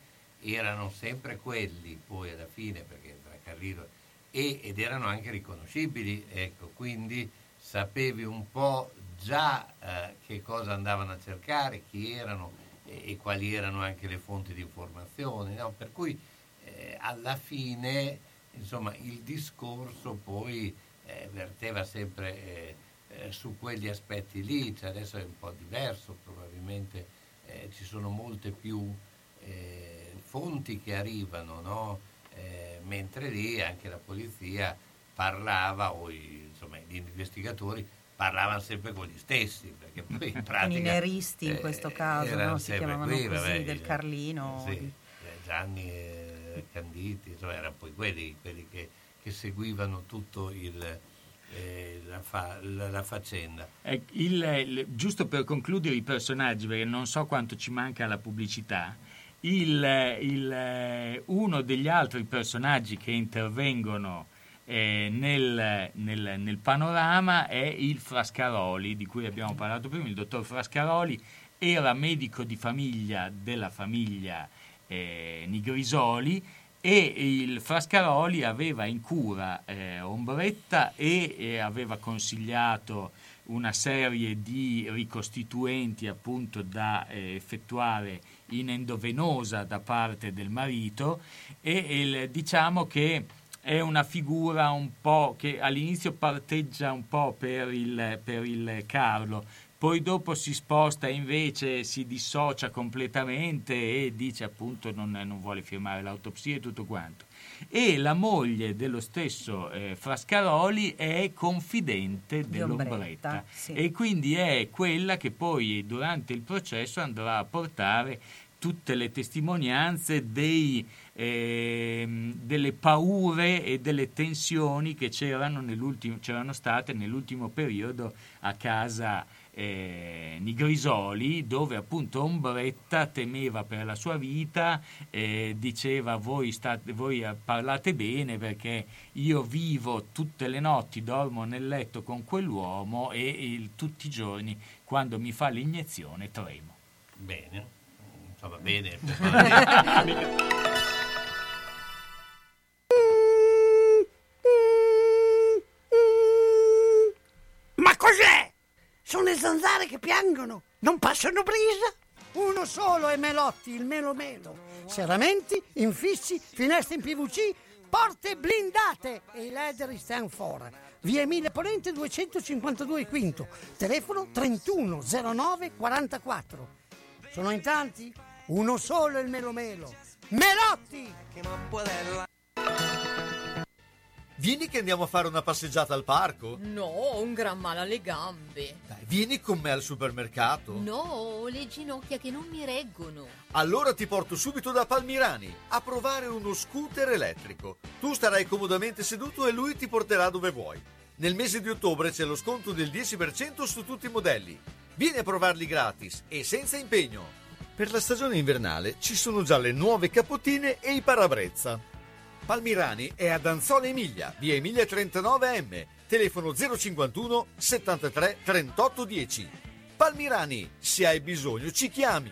erano sempre quelli, poi alla fine, perché tra Carlino e, ed erano anche riconoscibili, ecco, quindi sapevi un po' già eh, che cosa andavano a cercare, chi erano eh, e quali erano anche le fonti di informazione, no? Per cui eh, alla fine, insomma, il discorso poi Eh, verteva sempre eh, eh, su quegli aspetti lì, cioè adesso è un po' diverso, probabilmente eh, ci sono molte più eh, fonti che arrivano, no? Eh, mentre lì anche la polizia parlava, o i, insomma gli investigatori parlavano sempre con gli stessi, perché poi in pratica i neristi in eh, questo caso no? si chiamavano qui, così, vabbè, del Carlino, sì, di... Gianni eh, Canditi, insomma erano poi quelli, quelli che che seguivano tutto il, eh, la, fa, la, la faccenda. Eh, il, il, giusto per concludere i personaggi, perché non so quanto ci manca la pubblicità, il, il, uno degli altri personaggi che intervengono eh, nel, nel, nel panorama è il Frascaroli, di cui abbiamo parlato prima. Il dottor Frascaroli era medico di famiglia della famiglia eh, Nigrisoli, e il Frascaroli aveva in cura eh, Ombretta e, e aveva consigliato una serie di ricostituenti appunto da eh, effettuare in endovenosa da parte del marito, e, e il, diciamo che è una figura un po' che all'inizio parteggia un po' per il, per il Carlo, poi dopo si sposta, invece si dissocia completamente e dice appunto non, non vuole firmare l'autopsia e tutto quanto. E la moglie dello stesso eh, Frascaroli è confidente dell'Ombretta, sì, e quindi è quella che poi durante il processo andrà a portare tutte le testimonianze dei, eh, delle paure e delle tensioni che c'erano, nell'ultimo, c'erano state nell'ultimo periodo a casa Eh, Nigrisoli, dove appunto Ombretta temeva per la sua vita, eh, diceva voi, state, voi parlate bene perché io vivo tutte le notti, dormo nel letto con quell'uomo e, e tutti i giorni quando mi fa l'iniezione tremo. Bene, insomma bene. Ma cos'è? Sono le zanzare che piangono, non passano brisa. Uno solo è Melotti, il Melo Melo. Serramenti, infissi, finestre in P V C, porte blindate e i ladri stan fora. Via Emile Ponente duecentocinquantadue Quinto, telefono trentuno zero nove quarantaquattro. Sono in tanti? Uno solo è il Melo Melo. Melotti! Vieni che andiamo a fare una passeggiata al parco. No, ho un gran male alle gambe. Dai, vieni con me al supermercato. No, ho le ginocchia che non mi reggono. Allora ti porto subito da Palmirani a provare uno scooter elettrico. Tu starai comodamente seduto e lui ti porterà dove vuoi. Nel mese di ottobre c'è lo sconto del dieci per cento su tutti i modelli. Vieni a provarli gratis e senza impegno. Per la stagione invernale ci sono già le nuove capotine e i parabrezza. Palmirani è ad Anzola Emilia, via Emilia trentanove M, telefono zero cinquantuno settantatré trentotto dieci. Palmirani, se hai bisogno ci chiami.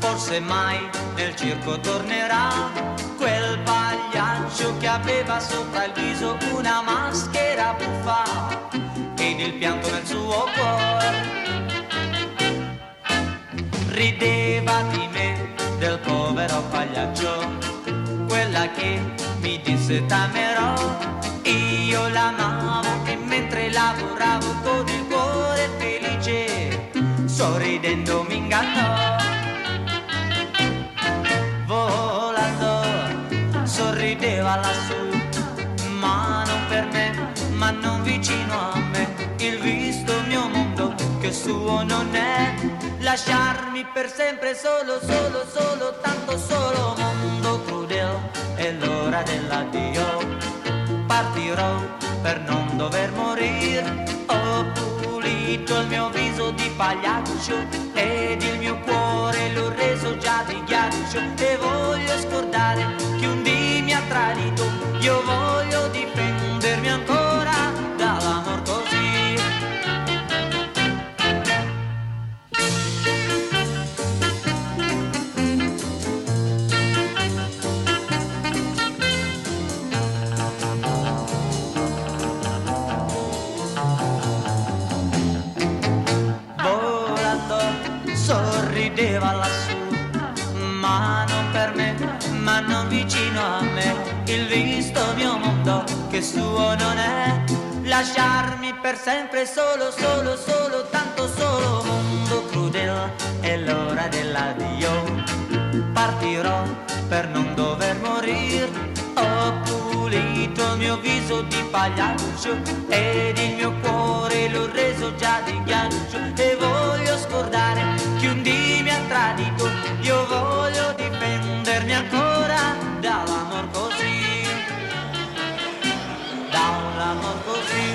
Forse mai nel circo tornerà quel pagliaccio che aveva sopra il viso una maschera buffa ed il pianto nel suo cuore. Rideva di me, del povero pagliaccio, quella che mi disse t'amerò. Io l'amavo e mentre lavoravo con il cuore felice sorridendo mi ingannò. Volando sorrideva lassù, ma non per me, ma non vicino a me. Il visto mio mondo che suo non è, lasciarmi per sempre solo, solo, solo, tanto solo. Mondo crudel, è l'ora dell'addio, partirò per non dover morire. Ho pulito il mio viso di pagliaccio ed il mio cuore l'ho reso già di ghiaccio. E voglio scordare chi un dì mi ha tradito, io voglio difendermi ancora dall'amor così. Sorrideva lassù, ma non per me, ma non vicino a me. Il visto mio mondo che suo non è, lasciarmi per sempre solo, solo, solo, tanto solo. Mondo crudel, è l'ora dell'addio, partirò per non dover morire. Ho pulito il mio viso di pagliaccio ed il mio cuore l'ho reso già di ghiaccio. E voglio scordare chi un dì mi ha tradito, io voglio difendermi ancora dall'amor così, dall'amor così.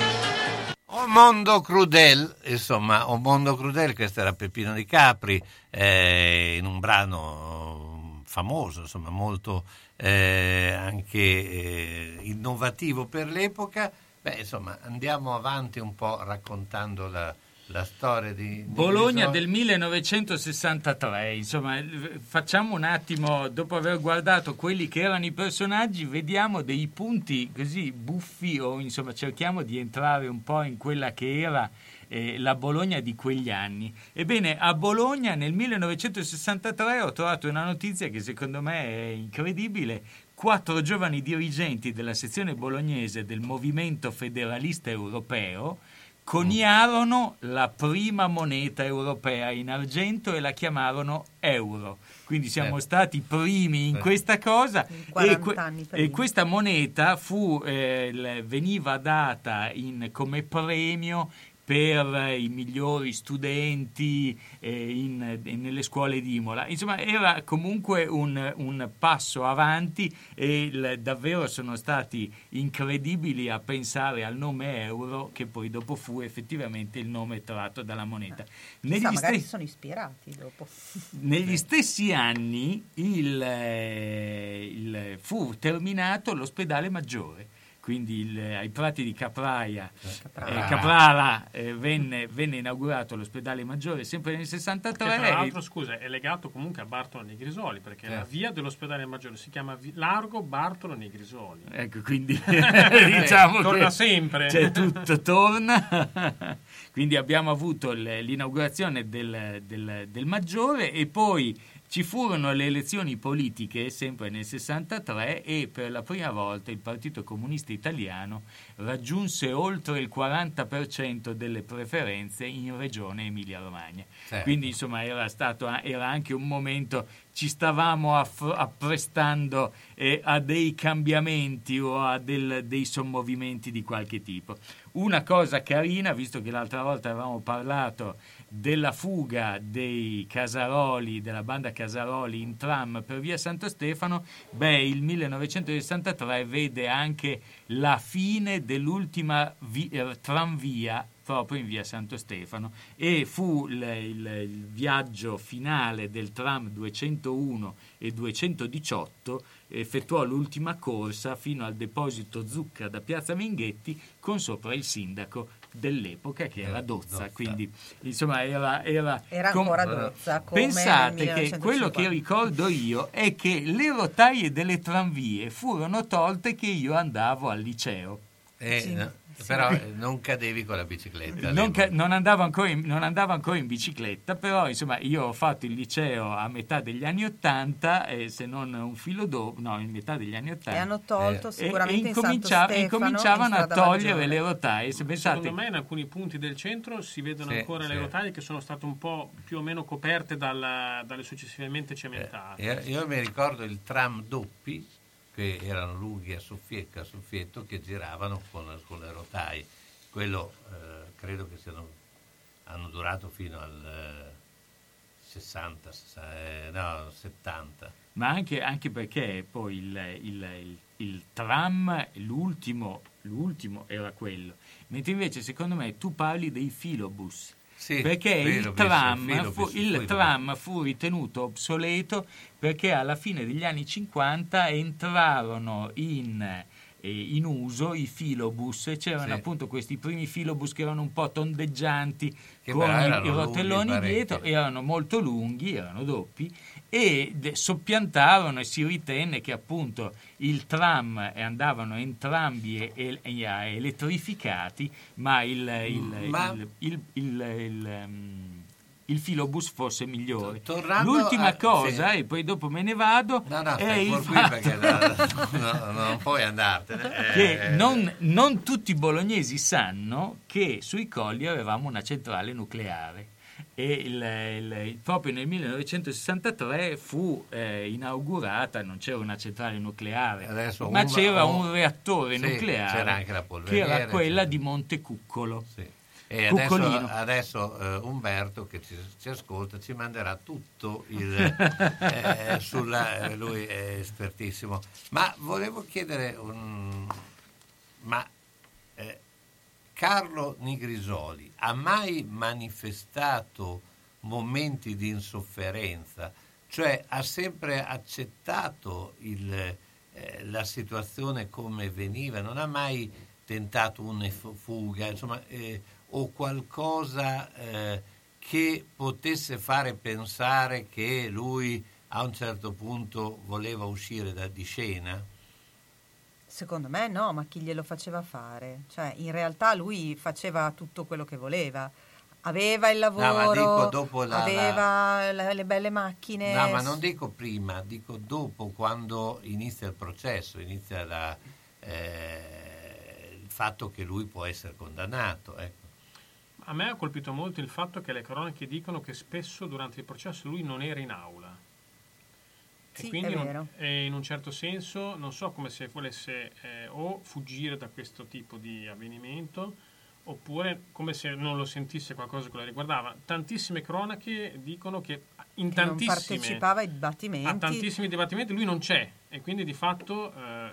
O mondo crudel, insomma, o mondo crudel, questa era Peppino Di Capri, eh, in un brano famoso, insomma, molto eh, anche eh, innovativo per l'epoca. Beh, insomma, andiamo avanti un po' raccontando la La storia di, di Bologna del millenovecentosessantatré, insomma, facciamo un attimo, dopo aver guardato quelli che erano i personaggi, vediamo dei punti così buffi o insomma cerchiamo di entrare un po' in quella che era eh, la Bologna di quegli anni. Ebbene, a Bologna nel millenovecentosessantatré ho trovato una notizia che secondo me è incredibile. Quattro giovani dirigenti della sezione bolognese del Movimento Federalista Europeo coniarono la prima moneta europea in argento e la chiamarono euro. Quindi siamo eh. stati i primi in eh. questa cosa. quaranta e, que- anni prima. E questa moneta fu eh, veniva data in, come premio per i migliori studenti eh, in, in, nelle scuole di Imola. Insomma, era comunque un, un passo avanti e il, davvero sono stati incredibili a pensare al nome euro, che poi dopo fu effettivamente il nome tratto dalla moneta. Negli Chissà, magari si sono ispirati dopo. Negli stessi anni il, il, fu terminato l'ospedale maggiore. Quindi il, ai prati di Capraia, Caprara, eh, Caprara eh, venne, venne inaugurato l'ospedale maggiore sempre nel sessantatré. Che tra l'altro, scusa, è legato comunque a Bartolo Nigrisoli, perché eh. la via dell'ospedale maggiore si chiama Largo Bartolo Nigrisoli. Ecco, quindi diciamo eh, torna che sempre. C'è tutto, torna. Quindi abbiamo avuto l'inaugurazione del, del, del maggiore e poi ci furono le elezioni politiche sempre nel sessantatré e per la prima volta il Partito Comunista Italiano raggiunse oltre il quaranta per cento delle preferenze in regione Emilia-Romagna. Certo. Quindi insomma era stato era anche un momento, ci stavamo aff- apprestando eh, a dei cambiamenti o a del, dei sommovimenti di qualche tipo. Una cosa carina, visto che l'altra volta avevamo parlato della fuga dei Casaroli, della banda Casaroli in tram per via Santo Stefano, beh, il millenovecentosessantatré vede anche la fine dell'ultima vi- eh, tramvia proprio in via Santo Stefano e fu il, il, il viaggio finale del tram duecentouno e duecentodiciotto, effettuò l'ultima corsa fino al deposito Zucca da Piazza Minghetti con sopra il sindaco dell'epoca che era Dozza, Dozza. Quindi insomma era era, era com- ancora Dozza. Come pensate che millenovecentocinquanta. Quello che ricordo io è che le rotaie delle tramvie furono tolte che io andavo al liceo. Eh, sì. No. Però non cadevi con la bicicletta. Non, ca- non, andavo ancora in, non andavo ancora in bicicletta, però insomma io ho fatto il liceo a metà degli anni Ottanta, eh, se non un filo dopo, no, in metà degli anni Ottanta. E hanno tolto eh. sicuramente e, e in Santo Stefano, e cominciavano a togliere maggiore. le rotaie. Se pensate, secondo me in alcuni punti del centro si vedono sì, ancora sì. le rotaie che sono state un po' più o meno coperte dalla, dalle successivamente cementate. Eh, io mi ricordo il tram doppi, che erano lunghi a soffietto, a soffietto che giravano con, con le rotaie. Quello eh, credo che siano, hanno durato fino al eh, sessanta, no, settanta. Ma anche, anche perché poi il, il, il, il tram, l'ultimo, l'ultimo era quello. Mentre invece secondo me tu parli dei filobus. Sì, perché vero, il tram, vero, fu, vero, il vero. tram fu ritenuto obsoleto perché alla fine degli anni cinquanta entrarono in, in uso i filobus. C'erano sì. appunto questi primi filobus che erano un po' tondeggianti, che con i, i rotelloni dietro, erano molto lunghi, erano doppi, e soppiantarono e si ritenne che appunto il tram e andavano entrambi el- elettrificati, ma il il, ma il, il, il, il, il filobus fosse migliore. Tornando l'ultima a, cosa sì. e poi dopo me ne vado no no è il qui perché no, no, non puoi andartene, che eh, non, non tutti i bolognesi sanno che sui colli avevamo una centrale nucleare. E il, il, proprio nel millenovecentosessantatré fu eh, inaugurata, non c'era una centrale nucleare, Adesso ma un, c'era un, un reattore sì, nucleare, c'era anche la polveriera, che era quella c'era. di Montecuccolo. Sì. E adesso, adesso eh, Umberto che ci, ci ascolta ci manderà tutto il, eh, sulla, lui è espertissimo. Ma volevo chiedere un, ma eh, Carlo Nigrisoli ha mai manifestato momenti di insofferenza? Cioè ha sempre accettato il, eh, la situazione come veniva? Non ha mai tentato una fuga, insomma, eh, o qualcosa eh, che potesse fare pensare che lui a un certo punto voleva uscire da, di scena? Secondo me no, ma chi glielo faceva fare? Cioè, in realtà lui faceva tutto quello che voleva. Aveva il lavoro, no, dico dopo la, aveva la... La, le belle macchine. No, ma non dico prima, dico dopo, quando inizia il processo, inizia la, eh, il fatto che lui può essere condannato, ecco. A me ha colpito molto il fatto che le cronache dicono che spesso durante il processo lui non era in aula. E sì, quindi non, e in un certo senso non so come se volesse eh, o fuggire da questo tipo di avvenimento oppure come se non lo sentisse qualcosa che lo riguardava. Tantissime cronache dicono che in che tantissime non partecipava ai dibattimenti. A tantissimi dibattimenti lui non c'è, e quindi di fatto eh,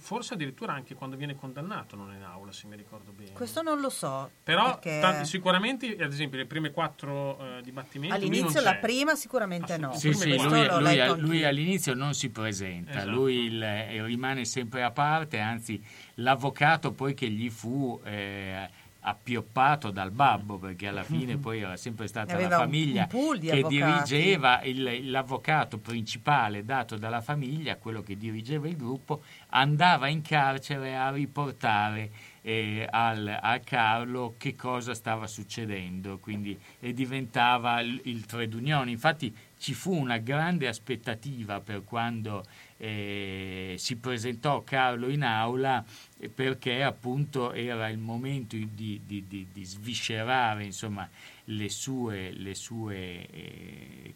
forse addirittura anche quando viene condannato non è in aula, se mi ricordo bene. Questo non lo so. Però perché... tanti, sicuramente, ad esempio, le prime quattro eh, dibattimenti all'inizio la c'è. Prima sicuramente no. Sì, sì, lui, lui, a, lui all'inizio non si presenta, esatto. Lui il, rimane sempre a parte, anzi l'avvocato poi che gli fu eh, appioppato dal babbo, perché alla fine poi era sempre stata la famiglia un, un che avvocati. dirigeva il, l'avvocato principale dato dalla famiglia, quello che dirigeva il gruppo, andava in carcere a riportare eh, al, a Carlo che cosa stava succedendo, quindi e diventava il, il tred union. Infatti ci fu una grande aspettativa per quando Eh, si presentò Carlo in aula, perché appunto era il momento di, di, di, di sviscerare insomma le sue, le sue eh,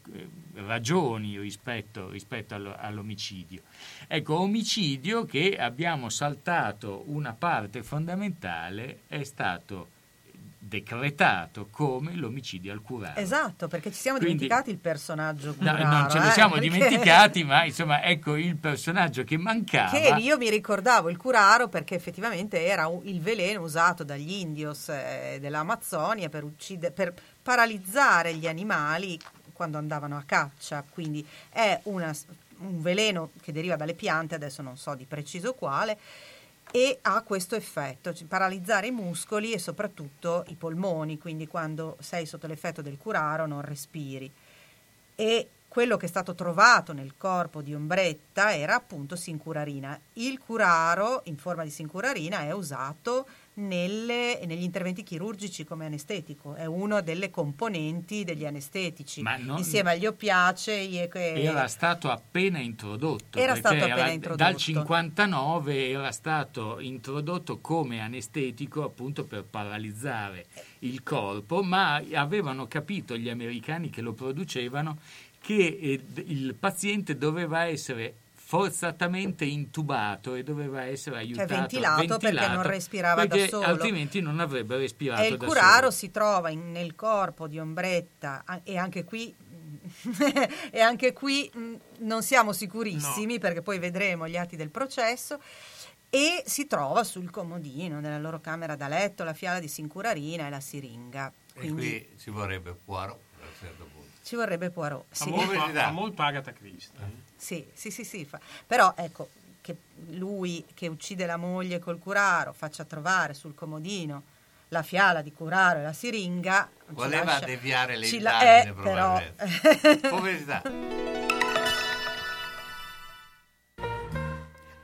ragioni rispetto, rispetto all'omicidio. Ecco, omicidio che abbiamo saltato una parte fondamentale, è stato decretato come l'omicidio al curare. Esatto, perché ci siamo Quindi, dimenticati il personaggio curare. No, non ce lo siamo eh, perché... dimenticati, ma insomma ecco il personaggio che mancava. Che io mi ricordavo il curaro perché effettivamente era il veleno usato dagli indios eh, dell'Amazzonia per uccidere, per paralizzare gli animali quando andavano a caccia. Quindi è una, un veleno che deriva dalle piante, adesso non so di preciso quale, e ha questo effetto, paralizzare i muscoli e soprattutto i polmoni, quindi quando sei sotto l'effetto del curaro non respiri. E quello che è stato trovato nel corpo di Ombretta era appunto sincurarina. Il curaro in forma di sincurarina è usato nelle, negli interventi chirurgici come anestetico, è una delle componenti degli anestetici, non, insieme agli oppiacei. Era stato appena introdotto, era stato appena era, introdotto. Dal cinquantanove era stato introdotto come anestetico appunto per paralizzare il corpo, ma avevano capito gli americani che lo producevano che il paziente doveva essere forzatamente intubato e doveva essere aiutato, cioè ventilato, ventilato perché non respirava perché da solo, altrimenti non avrebbe respirato da solo. E il curaro solo. si trova in, nel corpo di Ombretta e anche qui e anche qui non siamo sicurissimi, no. Perché poi vedremo gli atti del processo, e si trova sul comodino nella loro camera da letto la fiala di sincurarina e la siringa. Quindi, e qui si vorrebbe Poirot a un certo punto. Ci vorrebbe Poirot, sì. A molto Agatha Christie. Sì, sì, sì, sì. Però ecco, che lui che uccide la moglie col curaro faccia trovare sul comodino la fiala di curaro e la siringa. Voleva lascia, deviare le indagini, eh, probabilmente. Però... Poverità.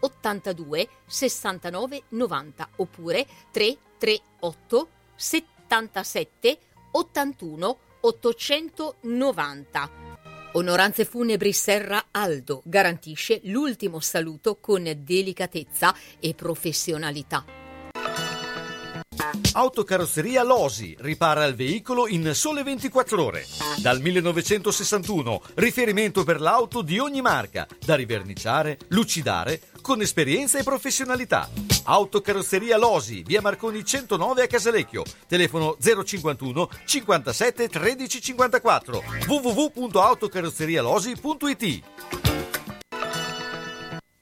ottantadue sessantanove novanta oppure tre tre otto settantasette ottantuno ottocentonovanta. Onoranze Funebri Serraaldo garantisce l'ultimo saluto con delicatezza e professionalità. Autocarrozzeria L'Oasi ripara il veicolo in sole ventiquattro ore. Dal millenovecentosessantuno, riferimento per l'auto di ogni marca, da riverniciare, lucidare, con esperienza e professionalità. Autocarrozzeria L'Oasi, via Marconi centonove a Casalecchio, telefono zero cinquantuno cinquantasette tredici cinquantaquattro, w w w punto autocarrozzerialosi punto i t.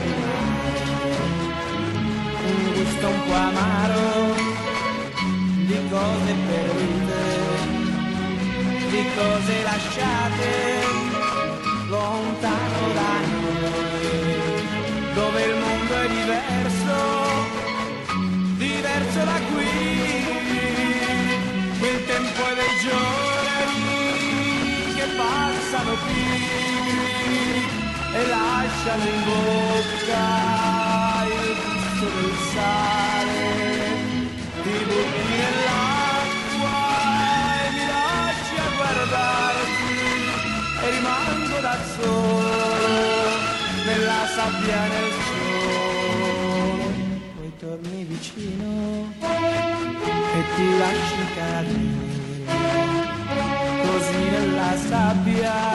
di mare, un gusto un po' amaro di cose perdute, di cose lasciate lontano da noi, dove il mondo è diverso, diverso da qui. Quel tempo è dei giorni che passano qui e lasciano in bocca il del sale, ti butti nell'acqua e mi lasci a guardarti e rimango da solo nella sabbia e nel sole. Poi torni vicino e ti lasci cadere così nella sabbia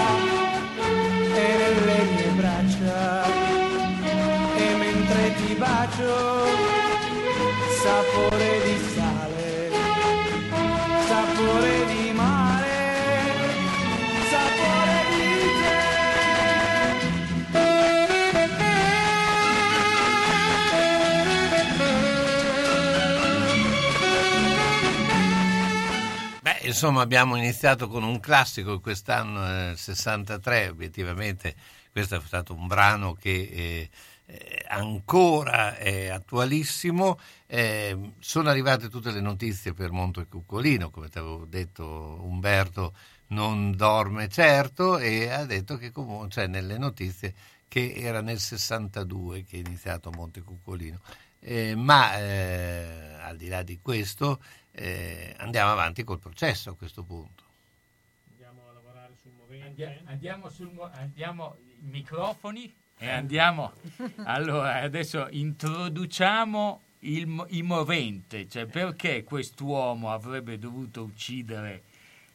e nelle mie braccia. Ti bacio, sapore di sale, sapore di mare, sapore di te. Beh, insomma, abbiamo iniziato con un classico quest'anno, eh, sessantatré, obiettivamente questo è stato un brano che... Eh, Eh, ancora è attualissimo. Eh, sono arrivate tutte le notizie per Montecuccolino, come ti avevo detto. Umberto non dorme certo e ha detto che comunque cioè nelle notizie che era nel sessantadue che è iniziato Montecuccolino, eh, ma eh, al di là di questo eh, andiamo avanti col processo. A questo punto andiamo a lavorare sul movente, Andi- andiamo sul mo- andiamo i microfoni. E andiamo, allora adesso introduciamo il, il movente, cioè perché quest'uomo avrebbe dovuto uccidere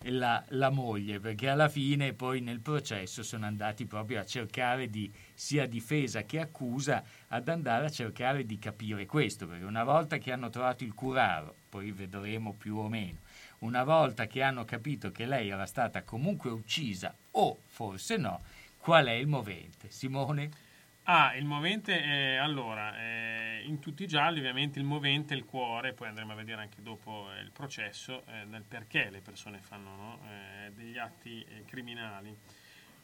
la, la moglie, perché alla fine poi nel processo sono andati proprio a cercare di, sia difesa che accusa, ad andare a cercare di capire questo, perché una volta che hanno trovato il curaro, poi vedremo più o meno, una volta che hanno capito che lei era stata comunque uccisa o forse no, qual è il movente, Simone? Ah, il movente è, allora, è in tutti i gialli ovviamente il movente è il cuore, poi andremo a vedere anche dopo il processo eh, del perché le persone fanno no? eh, degli atti eh, criminali.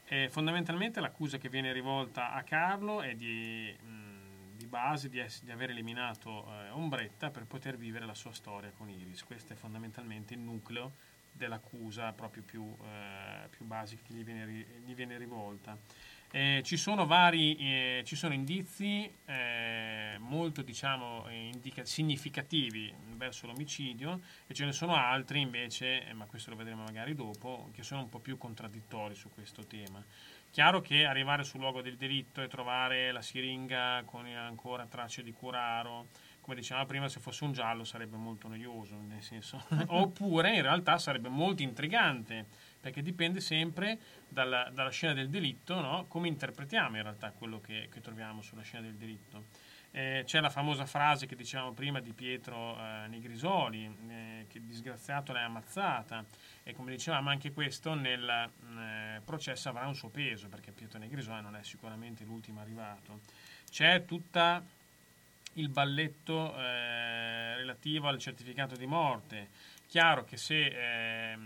Eh, fondamentalmente l'accusa che viene rivolta a Carlo è di, mh, di base di, es- di aver eliminato eh, Ombretta per poter vivere la sua storia con Iris. Questo è fondamentalmente il nucleo dell'accusa proprio più, eh, più basica che gli viene, gli viene rivolta. Eh, ci sono vari eh, ci sono indizi eh, molto diciamo indica- significativi verso l'omicidio e ce ne sono altri invece, eh, ma questo lo vedremo magari dopo, che sono un po' più contraddittori su questo tema. Chiaro che arrivare sul luogo del delitto e trovare la siringa con ancora tracce di curaro, come dicevamo prima, se fosse un giallo sarebbe molto noioso, nel senso, oppure in realtà sarebbe molto intrigante, perché dipende sempre dalla, dalla scena del delitto, no? Come interpretiamo in realtà quello che, che troviamo sulla scena del delitto. Eh, c'è la famosa frase che dicevamo prima di Pietro eh, Nigrisoli, eh, che disgraziato l'hai ammazzata, e come dicevamo anche questo nel eh, processo avrà un suo peso, perché Pietro Nigrisoli non è sicuramente l'ultimo arrivato. C'è tutta il balletto eh, relativo al certificato di morte, Chiaro che se eh,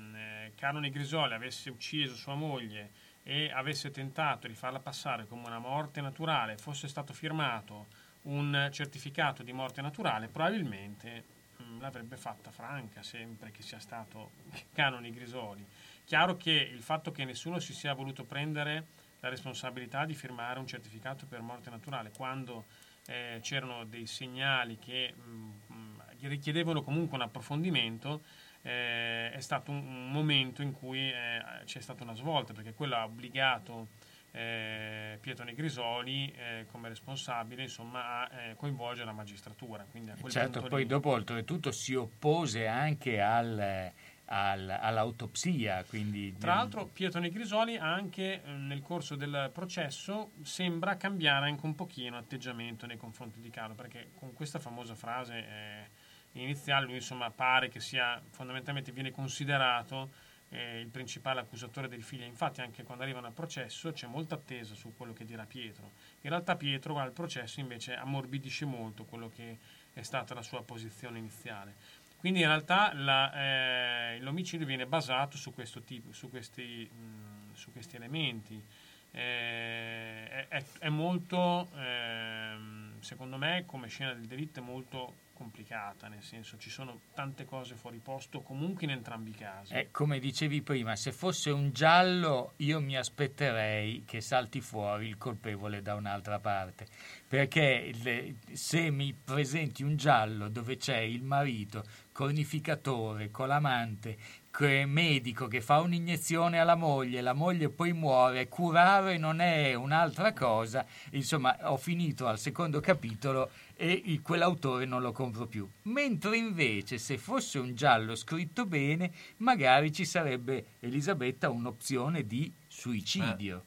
Carlo Nigrisoli avesse ucciso sua moglie e avesse tentato di farla passare come una morte naturale, fosse stato firmato un certificato di morte naturale, probabilmente mh, l'avrebbe fatta franca, sempre che sia stato Carlo Nigrisoli. Chiaro che il fatto che nessuno si sia voluto prendere la responsabilità di firmare un certificato per morte naturale, quando eh, c'erano dei segnali che mh, richiedevano comunque un approfondimento, eh, è stato un, un momento in cui eh, c'è stata una svolta, perché quello ha obbligato eh, Pietro Nigrisoli eh, come responsabile, insomma, a eh, coinvolgere la magistratura. Quindi a quel certo, punto poi lì... dopo oltretutto si oppose anche al... all'autopsia, quindi... Tra l'altro Pietro Nigrisoli anche nel corso del processo sembra cambiare anche un pochino atteggiamento nei confronti di Carlo, perché con questa famosa frase eh, iniziale lui, insomma, pare che sia fondamentalmente, viene considerato eh, il principale accusatore del figlio. Infatti anche quando arrivano al processo c'è molta attesa su quello che dirà Pietro. In realtà Pietro al processo invece ammorbidisce molto quello che è stata la sua posizione iniziale. Quindi in realtà la, eh, l'omicidio viene basato su questo tipo, su questi, mh, su questi elementi. Eh, è, è molto, eh, secondo me, come scena del delitto è molto complicata, nel senso ci sono tante cose fuori posto comunque in entrambi i casi. Eh, come dicevi prima, se fosse un giallo io mi aspetterei che salti fuori il colpevole da un'altra parte, perché le, se mi presenti un giallo dove c'è il marito cornificatore, colamante, che è medico, che fa un'iniezione alla moglie, la moglie poi muore, curare non è un'altra cosa, insomma ho finito al secondo capitolo e quell'autore non lo compro più. Mentre invece se fosse un giallo scritto bene, magari ci sarebbe, Elisabetta, un'opzione di suicidio.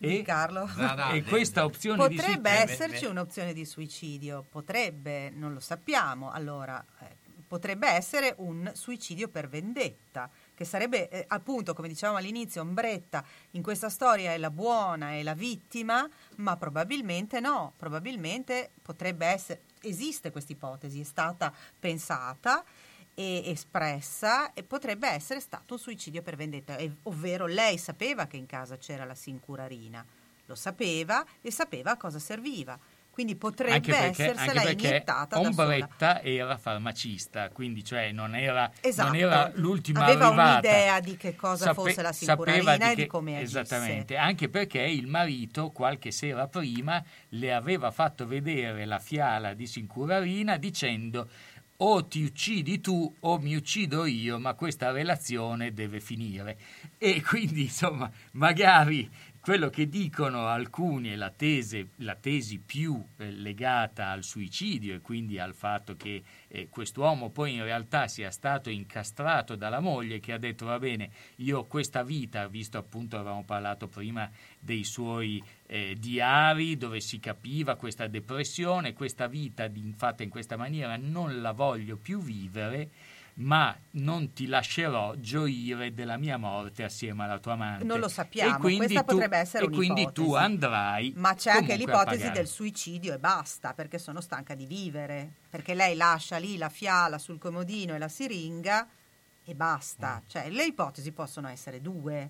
Ah. E, Carlo. No, no, e questa opzione potrebbe di suicidio... Potrebbe esserci un'opzione di suicidio, potrebbe, non lo sappiamo, allora eh, potrebbe essere un suicidio per vendetta, che sarebbe eh, appunto, come dicevamo all'inizio, Ombretta in questa storia è la buona, è la vittima, ma probabilmente no, probabilmente potrebbe essere, esiste questa ipotesi, è stata pensata e espressa e potrebbe essere stato un suicidio per vendetta, e, ovvero lei sapeva che in casa c'era la Sincurarina, lo sapeva e sapeva a cosa serviva. Quindi potrebbe anche perché, essersela anche iniettata da sola. Ombretta era farmacista, quindi cioè non era, esatto. non era l'ultima Aveva arrivata. Aveva un'idea di che cosa Sape- fosse la Sincurarina di che, e di come agisse. Esattamente, anche perché il marito qualche sera prima le aveva fatto vedere la fiala di Sincurarina dicendo: o ti uccidi tu o mi uccido io, ma questa relazione deve finire. E quindi insomma magari... Quello che dicono alcuni è la, tese, la tesi più eh, legata al suicidio e quindi al fatto che eh, quest'uomo poi in realtà sia stato incastrato dalla moglie, che ha detto: va bene, io questa vita, visto appunto avevamo parlato prima dei suoi eh, diari dove si capiva questa depressione, questa vita di, fatta in questa maniera non la voglio più vivere, ma non ti lascerò gioire della mia morte assieme alla tua amante. Non lo sappiamo, questa tu, potrebbe essere un'ipotesi. E quindi tu andrai. Ma c'è anche l'ipotesi del suicidio e basta, perché sono stanca di vivere, perché lei lascia lì la fiala sul comodino e la siringa e basta. Mm. Cioè le ipotesi possono essere due.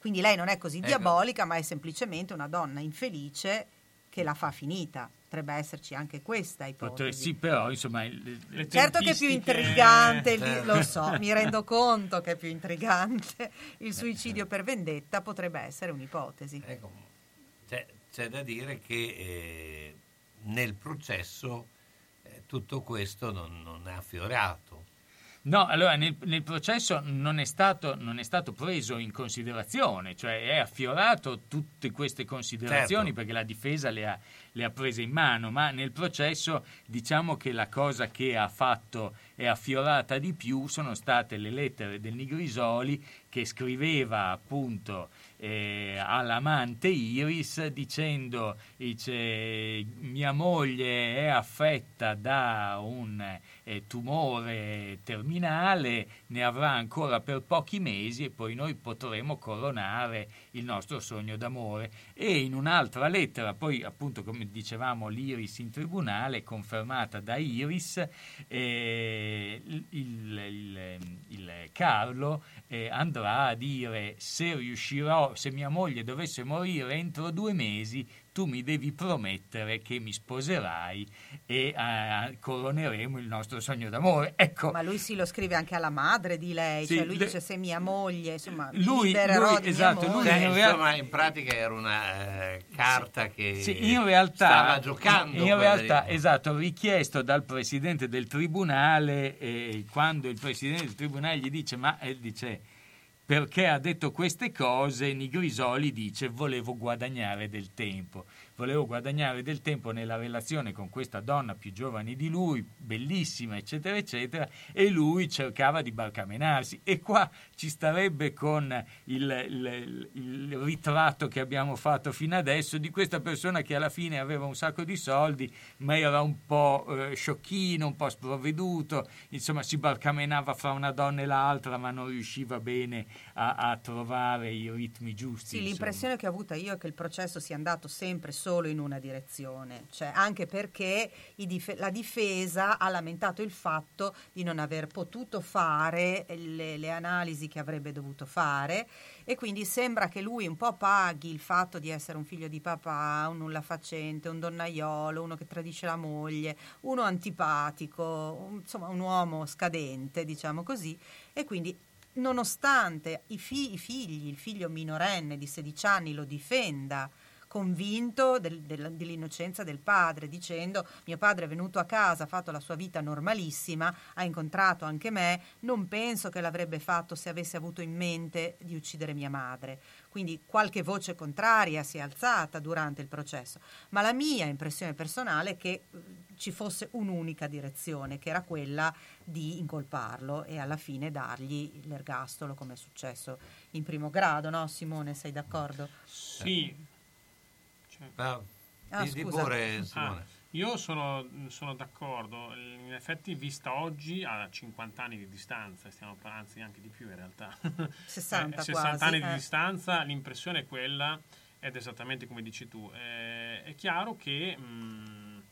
Quindi lei non è così ecco. diabolica, ma è semplicemente una donna infelice che la fa finita. Potrebbe esserci anche questa ipotesi. Potre, sì, però, insomma... Le, le certo che è più intrigante, eh, lo so, mi rendo conto che è più intrigante. Il suicidio per vendetta potrebbe essere un'ipotesi. Ecco, c'è, c'è da dire che eh, nel processo eh, tutto questo non, non è affiorato. No, allora nel, nel processo non è stato, non è stato preso in considerazione, cioè è affiorato tutte queste considerazioni, certo. perché la difesa le ha, le ha prese in mano, ma nel processo diciamo che la cosa che ha fatto è affiorata di più sono state le lettere del Nigrisoli, che scriveva appunto eh, all'amante Iris dicendo: dice, mia moglie è affetta da un eh, tumore terminale, ne avrà ancora per pochi mesi e poi noi potremo coronare il nostro sogno d'amore. E in un'altra lettera, poi appunto come dicevamo l'Iris in tribunale, confermata da Iris, eh, il, il, il Carlo eh, andrà a dire: se riuscirò, se mia moglie dovesse morire entro due mesi, tu mi devi promettere che mi sposerai e eh, coroneremo il nostro sogno d'amore. Ecco. Ma lui si lo scrive anche alla madre di lei, sì, cioè lui le... dice se mia moglie, insomma, lui, libererò lui, di esatto, mia moglie. Lui in, real... insomma, in pratica era una eh, carta sì, che sì, in realtà, stava giocando. In realtà, di... esatto, richiesto dal presidente del tribunale, eh, quando il presidente del tribunale gli dice, ma eh, dice... perché ha detto queste cose, Nigrisoli dice: volevo guadagnare del tempo. Volevo guadagnare del tempo nella relazione con questa donna più giovane di lui, bellissima, eccetera, eccetera, e lui cercava di barcamenarsi. E qua ci starebbe con il, il, il ritratto che abbiamo fatto fino adesso di questa persona che alla fine aveva un sacco di soldi, ma era un po' eh, sciocchino, un po' sprovveduto, insomma si barcamenava fra una donna e l'altra, ma non riusciva bene a, a trovare i ritmi giusti. Sì, insomma. L'impressione che ho avuta io è che il processo sia andato sempre solo in una direzione, cioè anche perché i dif- la difesa ha lamentato il fatto di non aver potuto fare le, le analisi che avrebbe dovuto fare, e quindi sembra che lui un po' paghi il fatto di essere un figlio di papà, un nullafacente, un donnaiolo, uno che tradisce la moglie, uno antipatico, un, insomma un uomo scadente, diciamo così, e quindi nonostante i, fi- i figli, il figlio minorenne di sedici anni lo difenda, convinto del, del, dell'innocenza del padre, dicendo: mio padre è venuto a casa, ha fatto la sua vita normalissima, ha incontrato anche me, non penso che l'avrebbe fatto se avesse avuto in mente di uccidere mia madre. Quindi qualche voce contraria si è alzata durante il processo, ma la mia impressione personale è che ci fosse un'unica direzione, che era quella di incolparlo e alla fine dargli l'ergastolo, come è successo in primo grado, no Simone, sei d'accordo? Sì. Ah, ah, di pure, ah, io sono, sono d'accordo. In effetti, vista oggi a cinquanta anni di distanza, stiamo parlando anche di più in realtà, sessanta, eh, sessanta quasi, anni eh. di distanza, l'impressione è quella, ed esattamente come dici tu. Eh, è chiaro che mh,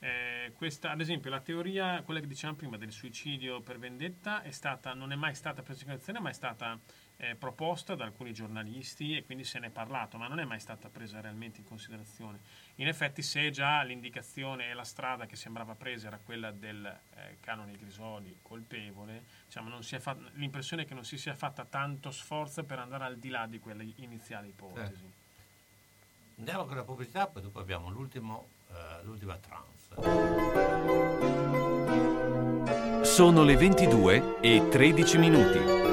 eh, questa, ad esempio, la teoria, quella che dicevamo prima del suicidio per vendetta, è stata, non è mai stata presa in considerazione, ma è stata Eh, proposta da alcuni giornalisti, e quindi se ne è parlato, ma non è mai stata presa realmente in considerazione. In effetti, se già l'indicazione e la strada che sembrava presa era quella del eh, canone Nigrisoli colpevole, diciamo, non si è fa- l'impressione è che non si sia fatta tanto sforzo per andare al di là di quella iniziale ipotesi. Eh. Andiamo con la pubblicità, poi dopo abbiamo l'ultimo, eh, l'ultima trance. Sono le ventidue e tredici minuti.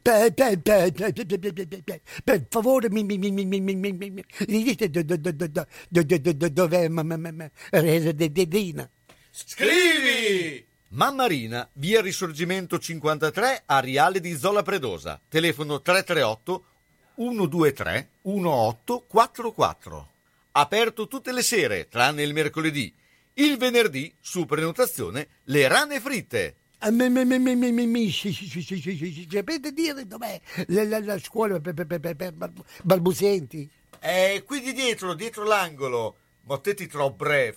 Per, per, per, per, per, per, per, per, per favore, mi mi mi mi mi mi mi mi mi dite do do do do do do do do dov'è Mamma Marina? Scrivi! Mamma Marina, via Risorgimento cinquantatré, Ariale di Zola Predosa, telefono tre tre otto uno due tre uno otto quattro quattro. Aperto tutte le sere, tranne il mercoledì. Il venerdì, su prenotazione, le rane fritte. Mi, mi, mi, mi, mi, mi, si, si, si, si, si, si, sapete dire dov'è la, la, la scuola per, per, per, per balbuzienti? È qui di dietro, dietro l'angolo. Mottetti troppo breve.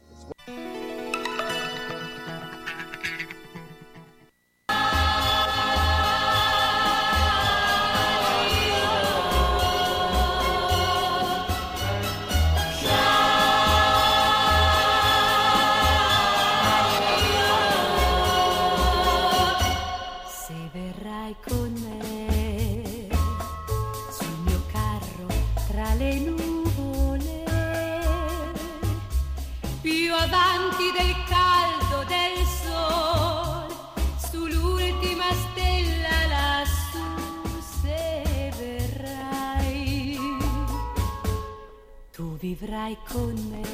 Vivrai con me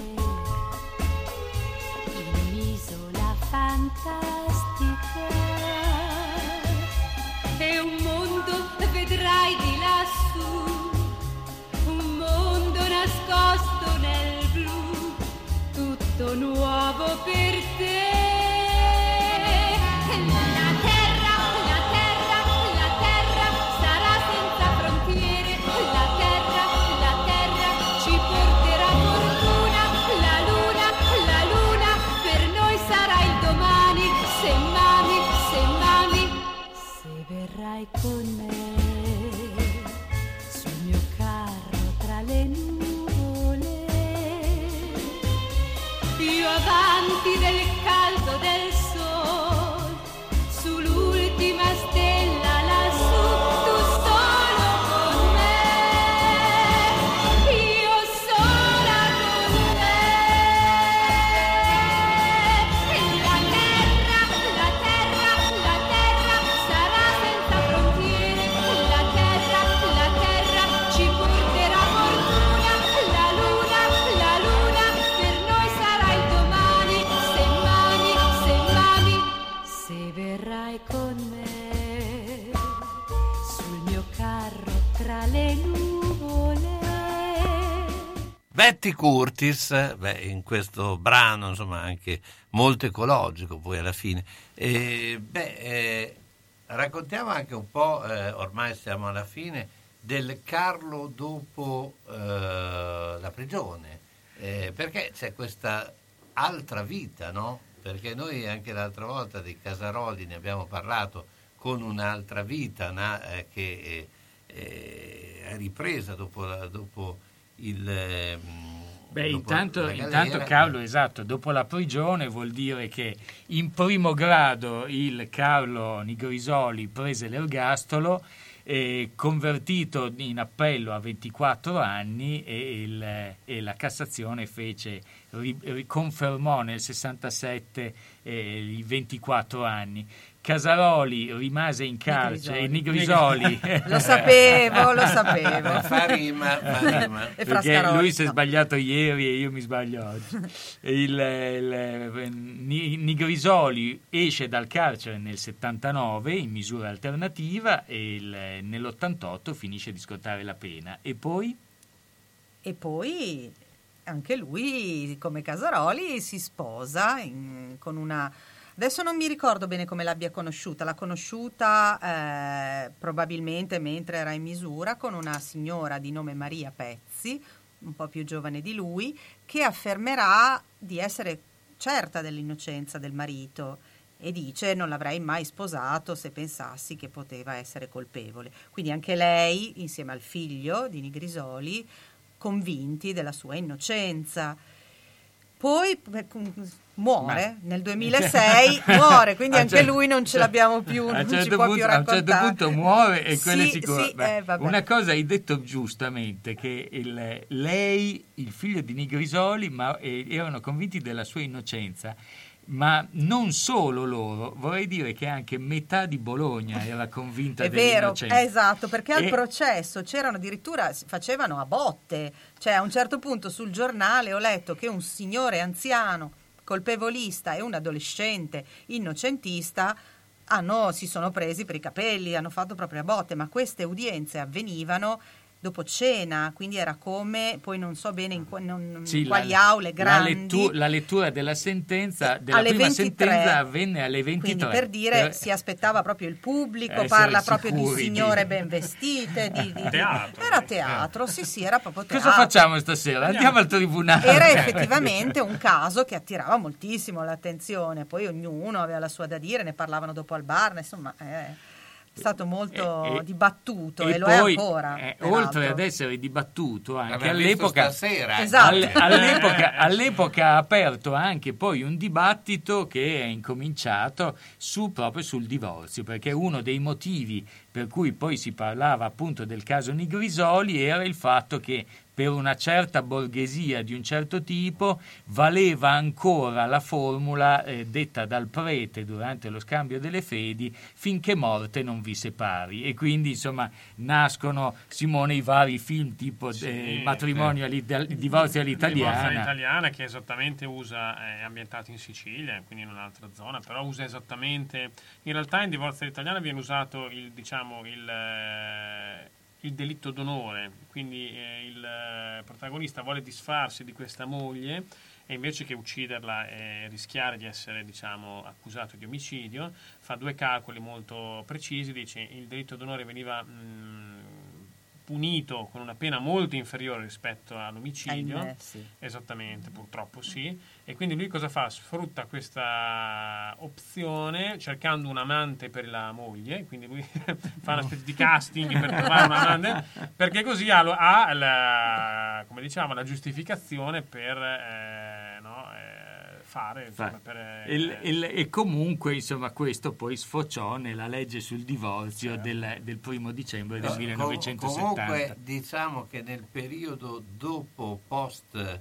in un'isola fantastica e un mondo vedrai di lassù, un mondo nascosto nel blu, tutto nuovo per te. Con me sul mio carro tra le nuvole, più avanti del caldo del sole, sull'ultima stella lassù, tu solo con me, io sola con me, la terra, la terra, la terra sarà senza frontiere, la terra, la terra ci porterà fortuna, la luna, la luna per noi sarà il domani, se mami, se mami, se verrai con me sul mio carro tra le nuvole. Betty Curtis, beh, in questo brano insomma anche molto ecologico poi alla fine. Eh, beh, eh, raccontiamo anche un po', eh, ormai siamo alla fine, del Carlo dopo eh, la prigione, eh, perché c'è questa altra vita, no? Perché noi anche l'altra volta di Casaroli ne abbiamo parlato con un'altra vita, na- eh, che eh, è ripresa dopo, la- dopo il... eh, Beh, dopo intanto, la galera, intanto Carlo, esatto, dopo la prigione vuol dire che in primo grado il Carlo Nigrisoli prese l'ergastolo, eh, convertito in appello a ventiquattro anni, e, il, e la Cassazione fece, riconfermò nel sessantasette eh, i ventiquattro anni. Casaroli rimase in carcere, Nigrisoli. Nigrisoli. Lo sapevo, lo sapevo. Fa rima, fa rima. E perché lui si è sbagliato ieri e io mi sbaglio oggi. Il, il, Nigrisoli esce dal carcere nel settantanove in misura alternativa e il, nell'ottantotto finisce di scontare la pena. E poi? E poi anche lui, come Casaroli, si sposa in, con una... Adesso non mi ricordo bene come l'abbia conosciuta, l'ha conosciuta eh, probabilmente mentre era in misura, con una signora di nome Maria Pezzi, un po' più giovane di lui, che affermerà di essere certa dell'innocenza del marito e dice: non l'avrei mai sposato se pensassi che poteva essere colpevole. Quindi anche lei, insieme al figlio di Nigrisoli, convinti della sua innocenza. Poi muore nel duemilasei, muore, quindi anche certo, lui non ce certo, l'abbiamo più, non certo ci può punto, più raccontare. A un certo punto muore e sì, quello è sicuro. Sì, eh, una cosa hai detto giustamente, che il, lei, il figlio di Nigrisoli, ma, eh, erano convinti della sua innocenza. Ma non solo loro, vorrei dire che anche metà di Bologna era convinta è vero, esatto, perché al e... processo c'erano addirittura, facevano a botte, cioè a un certo punto sul giornale ho letto che un signore anziano colpevolista e un adolescente innocentista hanno, si sono presi per i capelli, hanno fatto proprio a botte, ma queste udienze avvenivano dopo cena, quindi era come, poi non so bene in, in sì, quali la, aule grandi. La, lettu- la lettura della sentenza, della alle prima ventitré, sentenza avvenne alle ventitré. Quindi per dire, per... si aspettava proprio il pubblico, parla proprio sicuri, di signore di... ben vestite. Di, di, teatro, di... Era teatro, sì sì, era proprio teatro. Cosa facciamo stasera? Andiamo al tribunale. Era effettivamente un caso che attirava moltissimo l'attenzione, poi ognuno aveva la sua da dire, ne parlavano dopo al bar, insomma... Eh. È stato molto e, dibattuto e, e lo poi, è ancora eh, oltre ad essere dibattuto anche all'epoca, esatto. all, all'epoca all'epoca ha aperto anche poi un dibattito che è incominciato su, proprio sul divorzio, perché uno dei motivi per cui poi si parlava appunto del caso Nigrisoli era il fatto che per una certa borghesia di un certo tipo valeva ancora la formula eh, detta dal prete durante lo scambio delle fedi: finché morte non vi separi. E quindi insomma nascono, Simone, i vari film tipo sì, eh, matrimonio eh, all'itali- divorzio all'italiana. Divorzio all'italiana, che esattamente usa, è ambientato in Sicilia, quindi in un'altra zona, però usa esattamente, in realtà in divorzio all'italiana viene usato il, diciamo, il eh, il delitto d'onore, quindi eh, il eh, protagonista vuole disfarsi di questa moglie e invece che ucciderla e rischiare di essere, diciamo, accusato di omicidio, fa due calcoli molto precisi, dice: il delitto d'onore veniva mh, punito con una pena molto inferiore rispetto all'omicidio. Ahimè, sì. Esattamente, purtroppo sì. E quindi lui cosa fa? Sfrutta questa opzione cercando un amante per la moglie, quindi lui fa una specie di casting per trovare un amante, perché così ha, ha la, come diciamo, la giustificazione per eh, no, eh, fare. Insomma, per, eh, il, il, e comunque insomma questo poi sfociò nella legge sul divorzio, certo, del, del primo dicembre del millenovecentosettanta. Comunque diciamo che nel periodo dopo post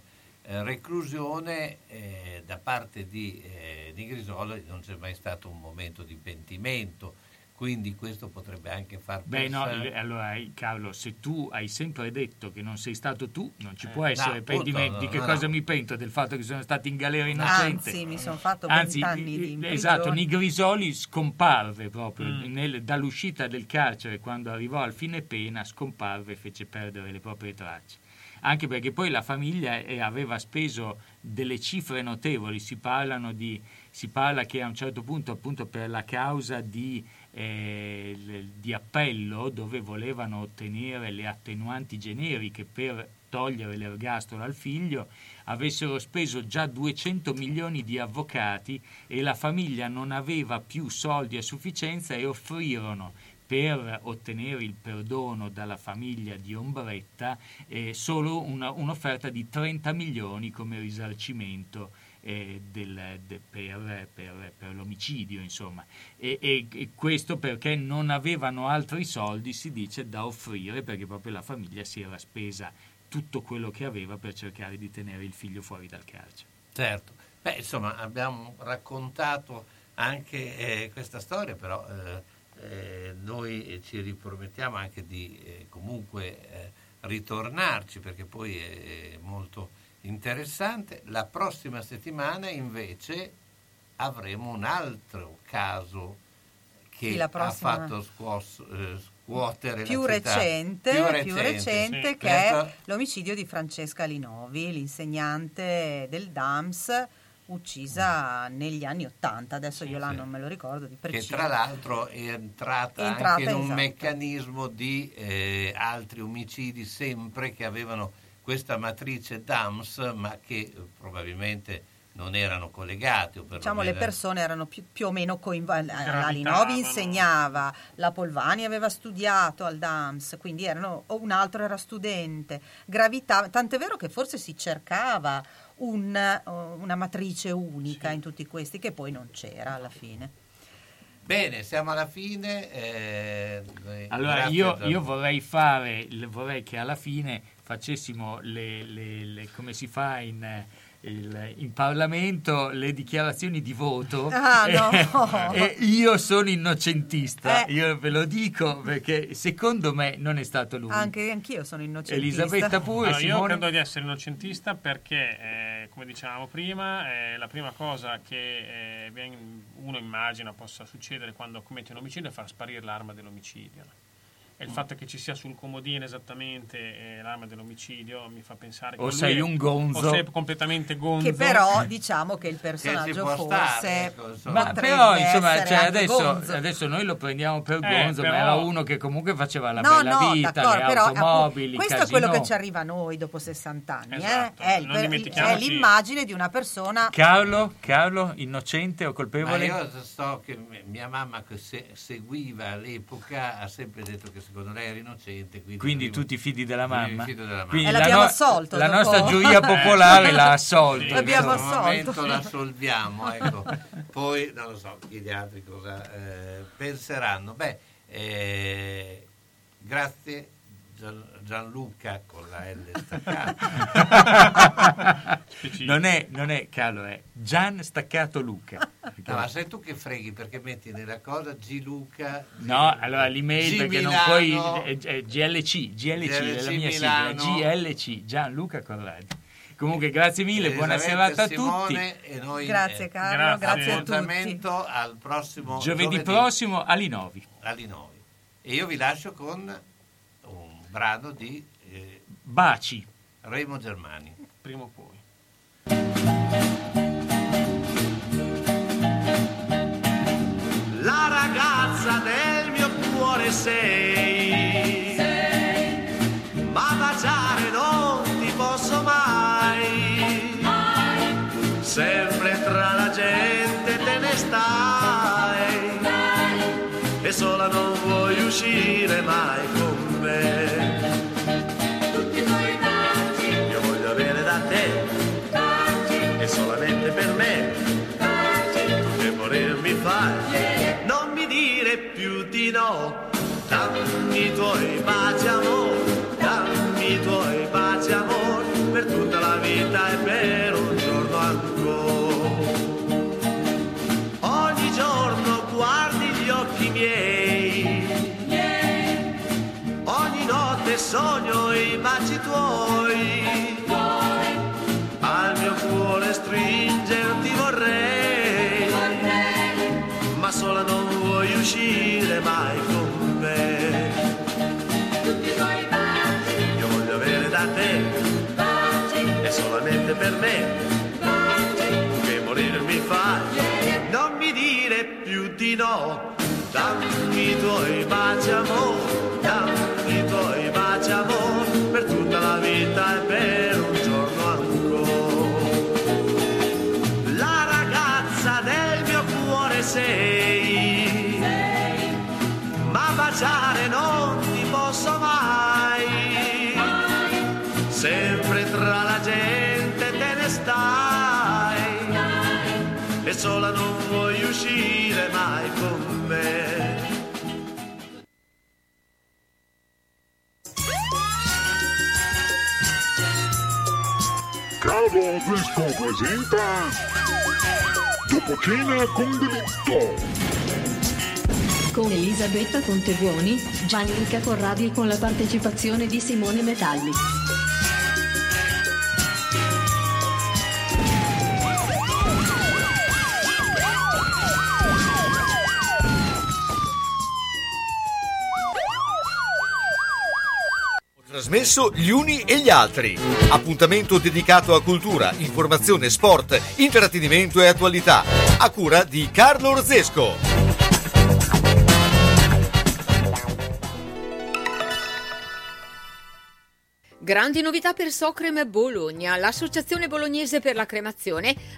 reclusione eh, da parte di eh, Nigrisoli non c'è mai stato un momento di pentimento, quindi questo potrebbe anche far beh pensare... no, allora Carlo, se tu hai sempre detto che non sei stato tu, non ci eh, può essere no, pentimento. Di no, che no, cosa no. mi pento? Del fatto che sono stato in galera innocente? Anzi, mi sono fatto vent'anni di imprigionamento. Esatto, Nigrisoli scomparve proprio mm. nel, dall'uscita del carcere, quando arrivò al fine pena scomparve e fece perdere le proprie tracce. Anche perché poi la famiglia aveva speso delle cifre notevoli, si parlano di, si parla che a un certo punto appunto per la causa di, eh, di appello, dove volevano ottenere le attenuanti generiche per togliere l'ergastolo al figlio, avessero speso già duecento milioni di avvocati e la famiglia non aveva più soldi a sufficienza e offrirono, per ottenere il perdono dalla famiglia di Ombretta, eh, solo una, un'offerta di trenta milioni come risarcimento eh, del, de, per, per, per l'omicidio, insomma. E, e, e questo perché non avevano altri soldi, si dice, da offrire, perché proprio la famiglia si era spesa tutto quello che aveva per cercare di tenere il figlio fuori dal carcere. Certo. Beh, insomma, abbiamo raccontato anche eh, questa storia, però... Eh, Eh, noi ci ripromettiamo anche di eh, comunque eh, ritornarci, perché poi è molto interessante. La prossima settimana invece avremo un altro caso che sì, prossima... ha fatto scuos- eh, scuotere più la città recente, più recente, più recente sì. che Questo... è l'omicidio di Francesca Linovi, l'insegnante del D A M S, uccisa negli anni ottanta, adesso sì, io l'anno sì. non me lo ricordo di preciso, che tra l'altro è entrata, è entrata anche in un esatto. meccanismo di eh, altri omicidi, sempre che avevano questa matrice D A M S, ma che probabilmente non erano collegati, o diciamo le persone erano più, più o meno coinvolte. La Linovi insegnava, la Polvani aveva studiato al D A M S, quindi erano, un altro era studente, gravitava, tant'è vero che forse si cercava un, una matrice unica, sì, in tutti questi, che poi non c'era alla fine. Bene, siamo alla fine. Eh, allora io, io vorrei fare, vorrei che alla fine facessimo le, le, le, come si fa in, il, in Parlamento, le dichiarazioni di voto. Ah, no. eh, eh, io sono innocentista, eh. Io ve lo dico perché secondo me non è stato lui. Anche anch'io sono innocentista. Elisabetta pure. Allora, Simone... Io credo di essere innocentista perché, eh, come dicevamo prima, eh, la prima cosa che eh, uno immagina possa succedere quando commette un omicidio è far sparire l'arma dell'omicidio. E il fatto che ci sia sul comodino esattamente eh, l'arma dell'omicidio mi fa pensare che o sei un gonzo, o sei completamente gonzo, che però diciamo che il personaggio che forse stare, ma però insomma, cioè, adesso, adesso noi lo prendiamo per eh, gonzo, però... ma era uno che comunque faceva la no, bella no, vita, le automobili, però, questo casino. È quello che ci arriva a noi dopo sessanta anni, esatto, eh? È, non il, è l'immagine di una persona. Carlo, Carlo innocente o colpevole? Ma io so che mia mamma, che se, seguiva all'epoca, ha sempre detto che secondo lei era innocente, quindi, quindi tu ti fidi della mamma, fido della mamma. Quindi e l'abbiamo la no- assolto la dopo. Nostra giuria popolare l'ha assolto, l'abbiamo assolto, l'assolviamo, ecco. Poi non lo so gli altri cosa eh, penseranno. Beh, eh, grazie Gianluca con la L staccata. non è non è Carlo, è Gian staccato Luca. No, ma sei tu che freghi perché metti nella cosa G Luca G... no, allora l'email G perché Milano, non puoi eh, GLC, GLC, GLC la mia sigla, G L C Gianluca Corradi. Comunque grazie mille, buona serata a Simone, tutti e noi, grazie Carlo, grazie, grazie a tutti, al prossimo giovedì, giovedì prossimo alle nove alle nove e io vi lascio con brano di eh, Baci, Remo Germani, prima o poi. La ragazza del mio cuore sei, sei. Ma baciare non ti posso mai, mai. Sempre tra la gente te ne stai, sei. E sola non vuoi uscire mai con me. Solamente per me, tu che volermi fai, non mi dire più di no, dammi i tuoi baci amor, dammi i tuoi baci amor, per tutta la vita e per un giorno ancora. Ogni giorno guardi gli occhi miei, ogni notte sogno i baci tuoi. Al mio cuore stringerti vorrei, vorrei, ma sola non vuoi uscire mai con me. Tutti i tuoi baci io voglio avere da te, baci, e solamente per me, baci, tu che morire mi fai, yeah, yeah. Non mi dire più di no, dammi i tuoi baci amore, dammi i tuoi baci amore, per tutta la vita e per un giorno ancora. Sei, sei, ma baciare non ti posso mai, mai. Sempre tra la gente te ne stai, mai. E sola non vuoi uscire mai con me. Carlo Orzesco presenta Dopo cena con delitto, con Elisabetta Contebuoni, Gianluca Corradi e con la partecipazione di Simone Metalli. Trasmesso gli uni e gli altri. Appuntamento dedicato a cultura, informazione, sport, intrattenimento e attualità. A cura di Carlo Orzesco. Grandi novità per Socrem Bologna. L'associazione bolognese per la cremazione